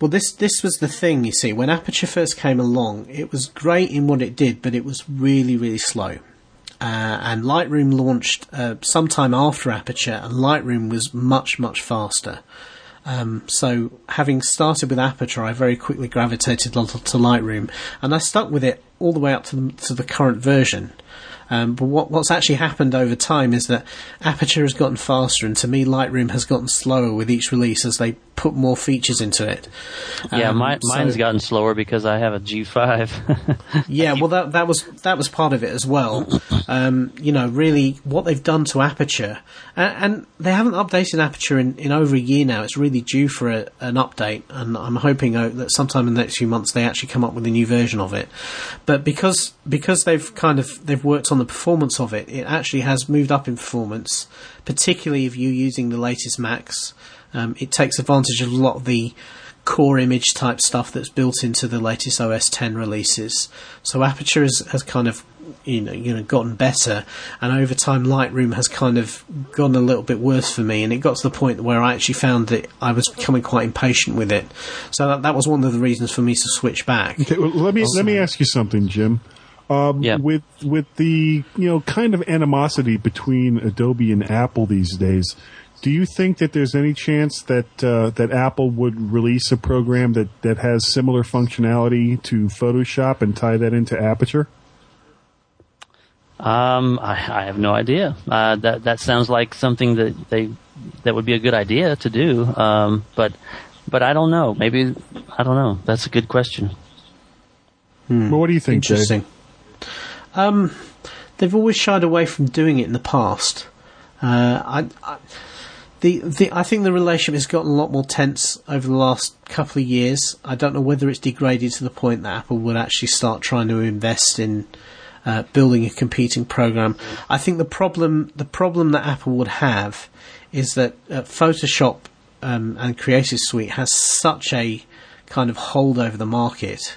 Well, this was the thing, you see. When Aperture first came along, it was great in what it did, but it was really, really slow. And Lightroom launched sometime after Aperture, and Lightroom was much, much faster. So having started with Aperture, I very quickly gravitated to Lightroom, and I stuck with it all the way up to the current version. But what's actually happened over time is that Aperture has gotten faster, and to me, Lightroom has gotten slower with each release as they put more features into it. Mine's gotten slower because I have a G5. Yeah, well, that was part of it as well. You know, really, what they've done to Aperture, and they haven't updated Aperture in over a year now. It's really due for an update, and I'm hoping that sometime in the next few months they actually come up with a new version of it. But because they've worked on the performance of it, it actually has moved up in performance, particularly if you're using the latest Macs. It takes advantage of a lot of the core image type stuff that's built into the latest OS X releases. So Aperture has kind of you know gotten better, and over time Lightroom has kind of gone a little bit worse for me, and it got to the point where I actually found that I was becoming quite impatient with it. So that was one of the reasons for me to switch back. Okay, well, let me ask you something, Jim. With the, you know, kind of animosity between Adobe and Apple these days, do you think that there's any chance that Apple would release a program that has similar functionality to Photoshop and tie that into Aperture? I have no idea. That sounds like something that would be a good idea to do. But I don't know. Maybe I don't know. That's a good question. Well, what do you think, Interesting. Jay? They've always shied away from doing it in the past. I think the relationship has gotten a lot more tense over the last couple of years. I don't know whether it's degraded to the point that Apple would actually start trying to invest in building a competing program. I think the problem that Apple would have is that Photoshop and Creative Suite has such a kind of hold over the market.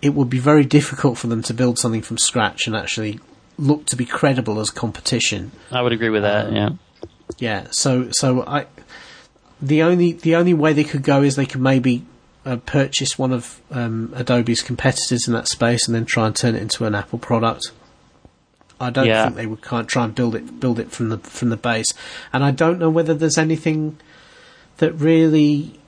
It would be very difficult for them to build something from scratch and actually look to be credible as competition. I would agree with that. Yeah. So the only way they could go is they could maybe purchase one of Adobe's competitors in that space and then try and turn it into an Apple product. I don't think they would try and build it from the base. And I don't know whether there's anything that really.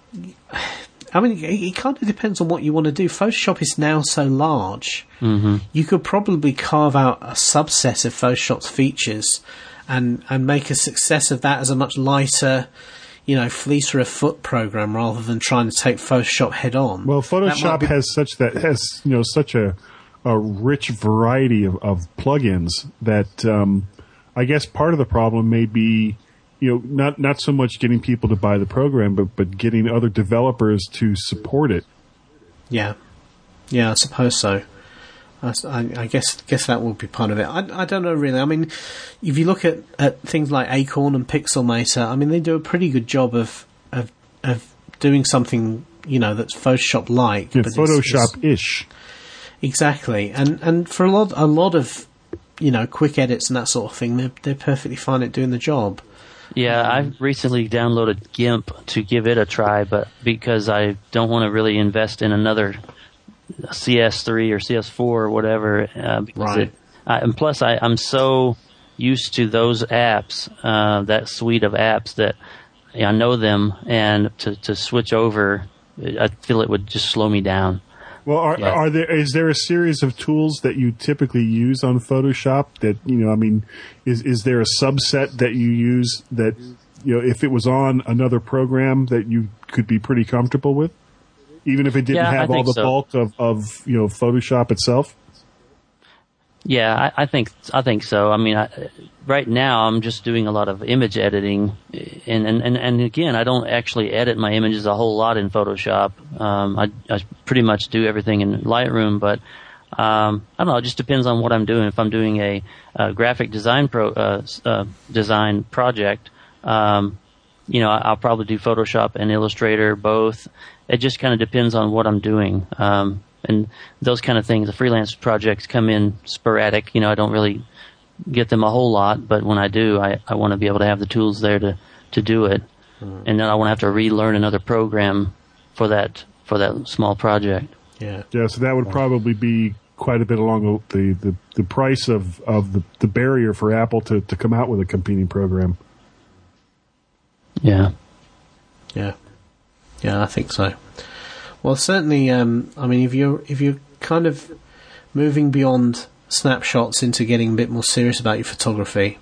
I mean, it kind of depends on what you want to do. Photoshop is now so large, you could probably carve out a subset of Photoshop's features and make a success of that as a much lighter, you know, fleecer-of-foot program rather than trying to take Photoshop head-on. Well, Photoshop has such a rich variety of plugins that I guess part of the problem may be, you know, not so much getting people to buy the program, but getting other developers to support it. Yeah, I suppose so. I guess that will be part of it. I don't know really. I mean, if you look at things like Acorn and Pixelmator, I mean, they do a pretty good job of doing something, you know, that's Photoshop-like. Yeah, Photoshop-ish. Exactly, and for a lot of, you know, quick edits and that sort of thing, they're perfectly fine at doing the job. Yeah, I've recently downloaded GIMP to give it a try, but because I don't want to really invest in another CS3 or CS4 or whatever. And plus, I'm so used to those apps, that suite of apps, that I know them, and to switch over, I feel it would just slow me down. Well, is there a series of tools that you typically use on Photoshop that, you know, I mean, is there a subset that you use that, you know, if it was on another program that you could be pretty comfortable with, even if it didn't have all the bulk of, you know, Photoshop itself? Yeah, I think so. I mean, right now I'm just doing a lot of image editing, and again, I don't actually edit my images a whole lot in Photoshop. I pretty much do everything in Lightroom, but I don't know. It just depends on what I'm doing. If I'm doing a graphic design design project, you know, I'll probably do Photoshop and Illustrator both. It just kind of depends on what I'm doing. And those kind of things, the freelance projects come in sporadic. You know, I don't really get them a whole lot, but when I do, I want to be able to have the tools there to do it. Mm. And then I won't have to relearn another program for that small project. Yeah. Yeah, so that would probably be quite a bit along the price of the barrier for Apple to come out with a competing program. Yeah. Yeah. Yeah, I think so. Well, certainly, I mean, if you're kind of moving beyond snapshots into getting a bit more serious about your photography,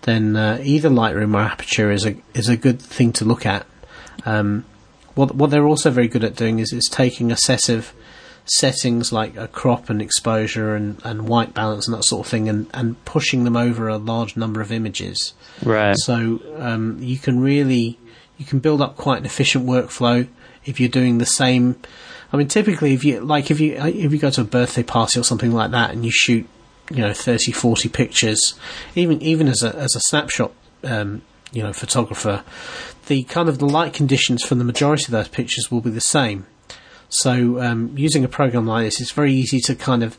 then either Lightroom or Aperture is a good thing to look at. What they're also very good at doing is taking assessive settings like a crop and exposure and white balance and that sort of thing and pushing them over a large number of images. Right. So you can build up quite an efficient workflow. If you're doing the same, I mean, typically, if you go to a birthday party or something like that, and you shoot, you know, 30, 40 pictures, even as a snapshot, you know, photographer, the light conditions for the majority of those pictures will be the same. So, using a program like this, it's very easy to kind of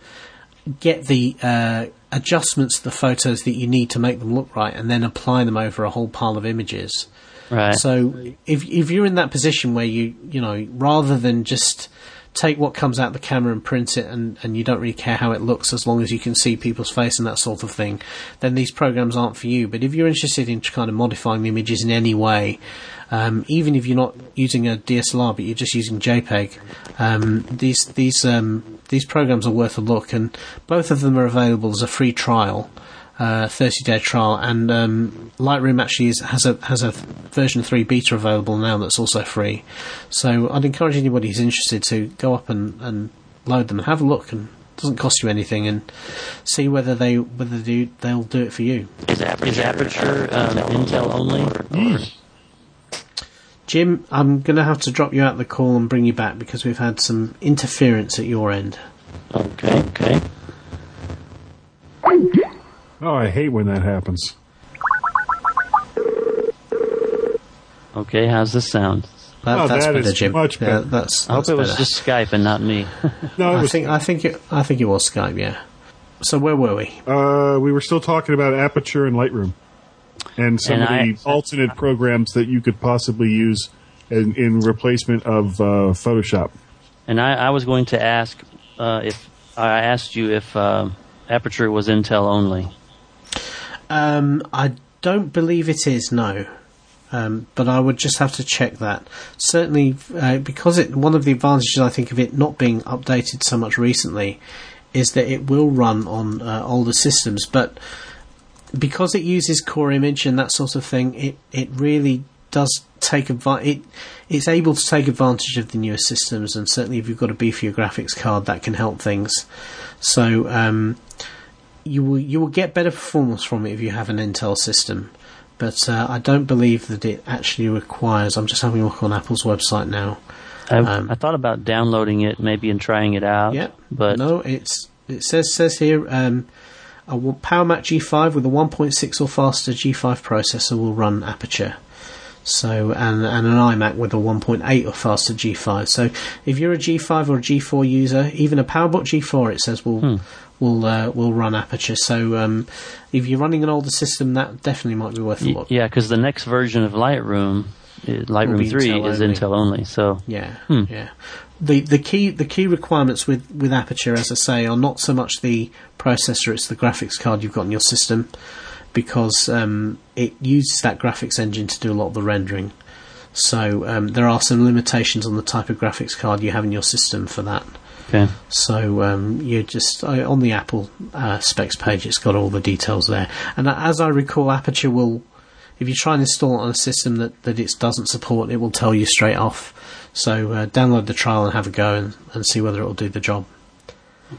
get the adjustments to the photos that you need to make them look right, and then apply them over a whole pile of images. Right. So if you're in that position where you know, rather than just take what comes out the camera and print it and you don't really care how it looks as long as you can see people's face and that sort of thing, then these programs aren't for you. But if you're interested in kind of modifying the images in any way, even if you're not using a DSLR but you're just using JPEG, these programs are worth a look, and both of them are available as a free trial. 30-day trial, and Lightroom actually has a version 3 beta available now that's also free. So I'd encourage anybody who's interested to go up and load them and have a look, and it doesn't cost you anything, and see whether they'll do it for you. Is Aperture Intel only? Jim, I'm going to have to drop you out of the call and bring you back because we've had some interference at your end. Okay. Oh, I hate when that happens. Okay, how's this sound? That's better, Jim. Much better. That's I hope it was better. Just Skype and not me. No, I think it was Skype. Yeah. So where were we? We were still talking about Aperture and Lightroom, and some of the alternate programs that you could possibly use in replacement of Photoshop. And I was going to ask if I asked you if Aperture was Intel only. I don't believe it is, no. But I would just have to check that. Certainly, because one of the advantages, I think, of it not being updated so much recently is that it will run on older systems. But because it uses core image and that sort of thing, it really does take advantage. It's able to take advantage of the newer systems, and certainly if you've got a beefier graphics card, that can help things. So you will get better performance from it if you have an Intel system, but I don't believe that it actually requires. I'm just having a look on Apple's website now. I thought about downloading it maybe and trying it out. Yeah, but no, it says here a Power Mac G5 with a 1.6 or faster G5 processor will run Aperture. So and an iMac with a 1.8 or faster G5. So if you're a G5 or a G4 user, even a PowerBook G4, it says will run Aperture. So if you're running an older system, that definitely might be worth a look. Yeah, because the next version of Lightroom 3 is Intel only. So yeah. The key requirements with Aperture, as I say, are not so much the processor; it's the graphics card you've got in your system. because it uses that graphics engine to do a lot of the rendering. So there are some limitations on the type of graphics card you have in your system for that. Okay. So you just on the Apple specs page, it's got all the details there. And as I recall, Aperture will, if you try and install it on a system that it doesn't support, it will tell you straight off. So download the trial and have a go and see whether it will do the job.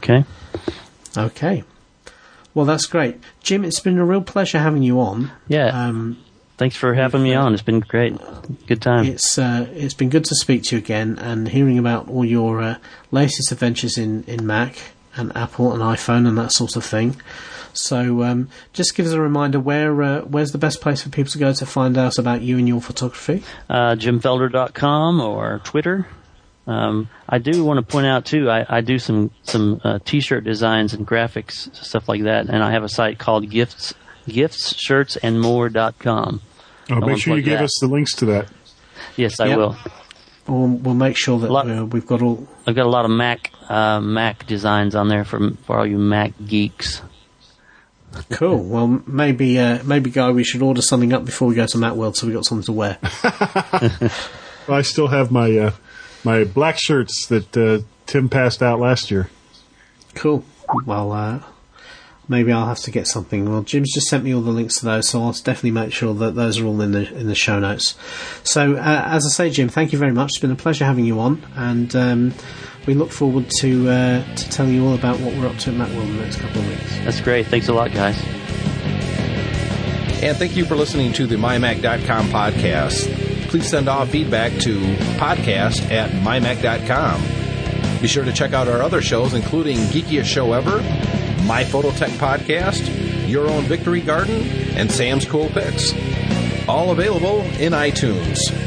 Okay. Well, that's great. Jim, it's been a real pleasure having you on. Yeah. Thanks for having me on. It's been great. Good time. It's been good to speak to you again and hearing about all your latest adventures in Mac and Apple and iPhone and that sort of thing. So just give us a reminder, where's the best place for people to go to find out about you and your photography? JimFelder.com or Twitter. I do want to point out, too, I do some T-shirt designs and graphics, stuff like that, and I have a site called GiftshirtsAndMore.com. Oh, make sure you give us the links to that. Yes, I will. We'll make sure that we've got all. I've got a lot of Mac designs on there for all you Mac geeks. Cool. Well, maybe Guy, we should order something up before we go to Macworld, so we got something to wear. Well, I still have my black shirts that Tim passed out last year. Cool. Well. Maybe I'll have to get something. Well, Jim's just sent me all the links to those, so I'll definitely make sure that those are all in the show notes. So, as I say, Jim, thank you very much. It's been a pleasure having you on, and we look forward to telling you all about what we're up to at Macworld in the next couple of weeks. That's great. Thanks a lot, guys. And thank you for listening to the MyMac.com podcast. Please send all feedback to podcast@mymac.com. Be sure to check out our other shows, including Geekiest Show Ever, My Phototech Podcast, Your Own Victory Garden, and Sam's Cool Picks. All available in iTunes.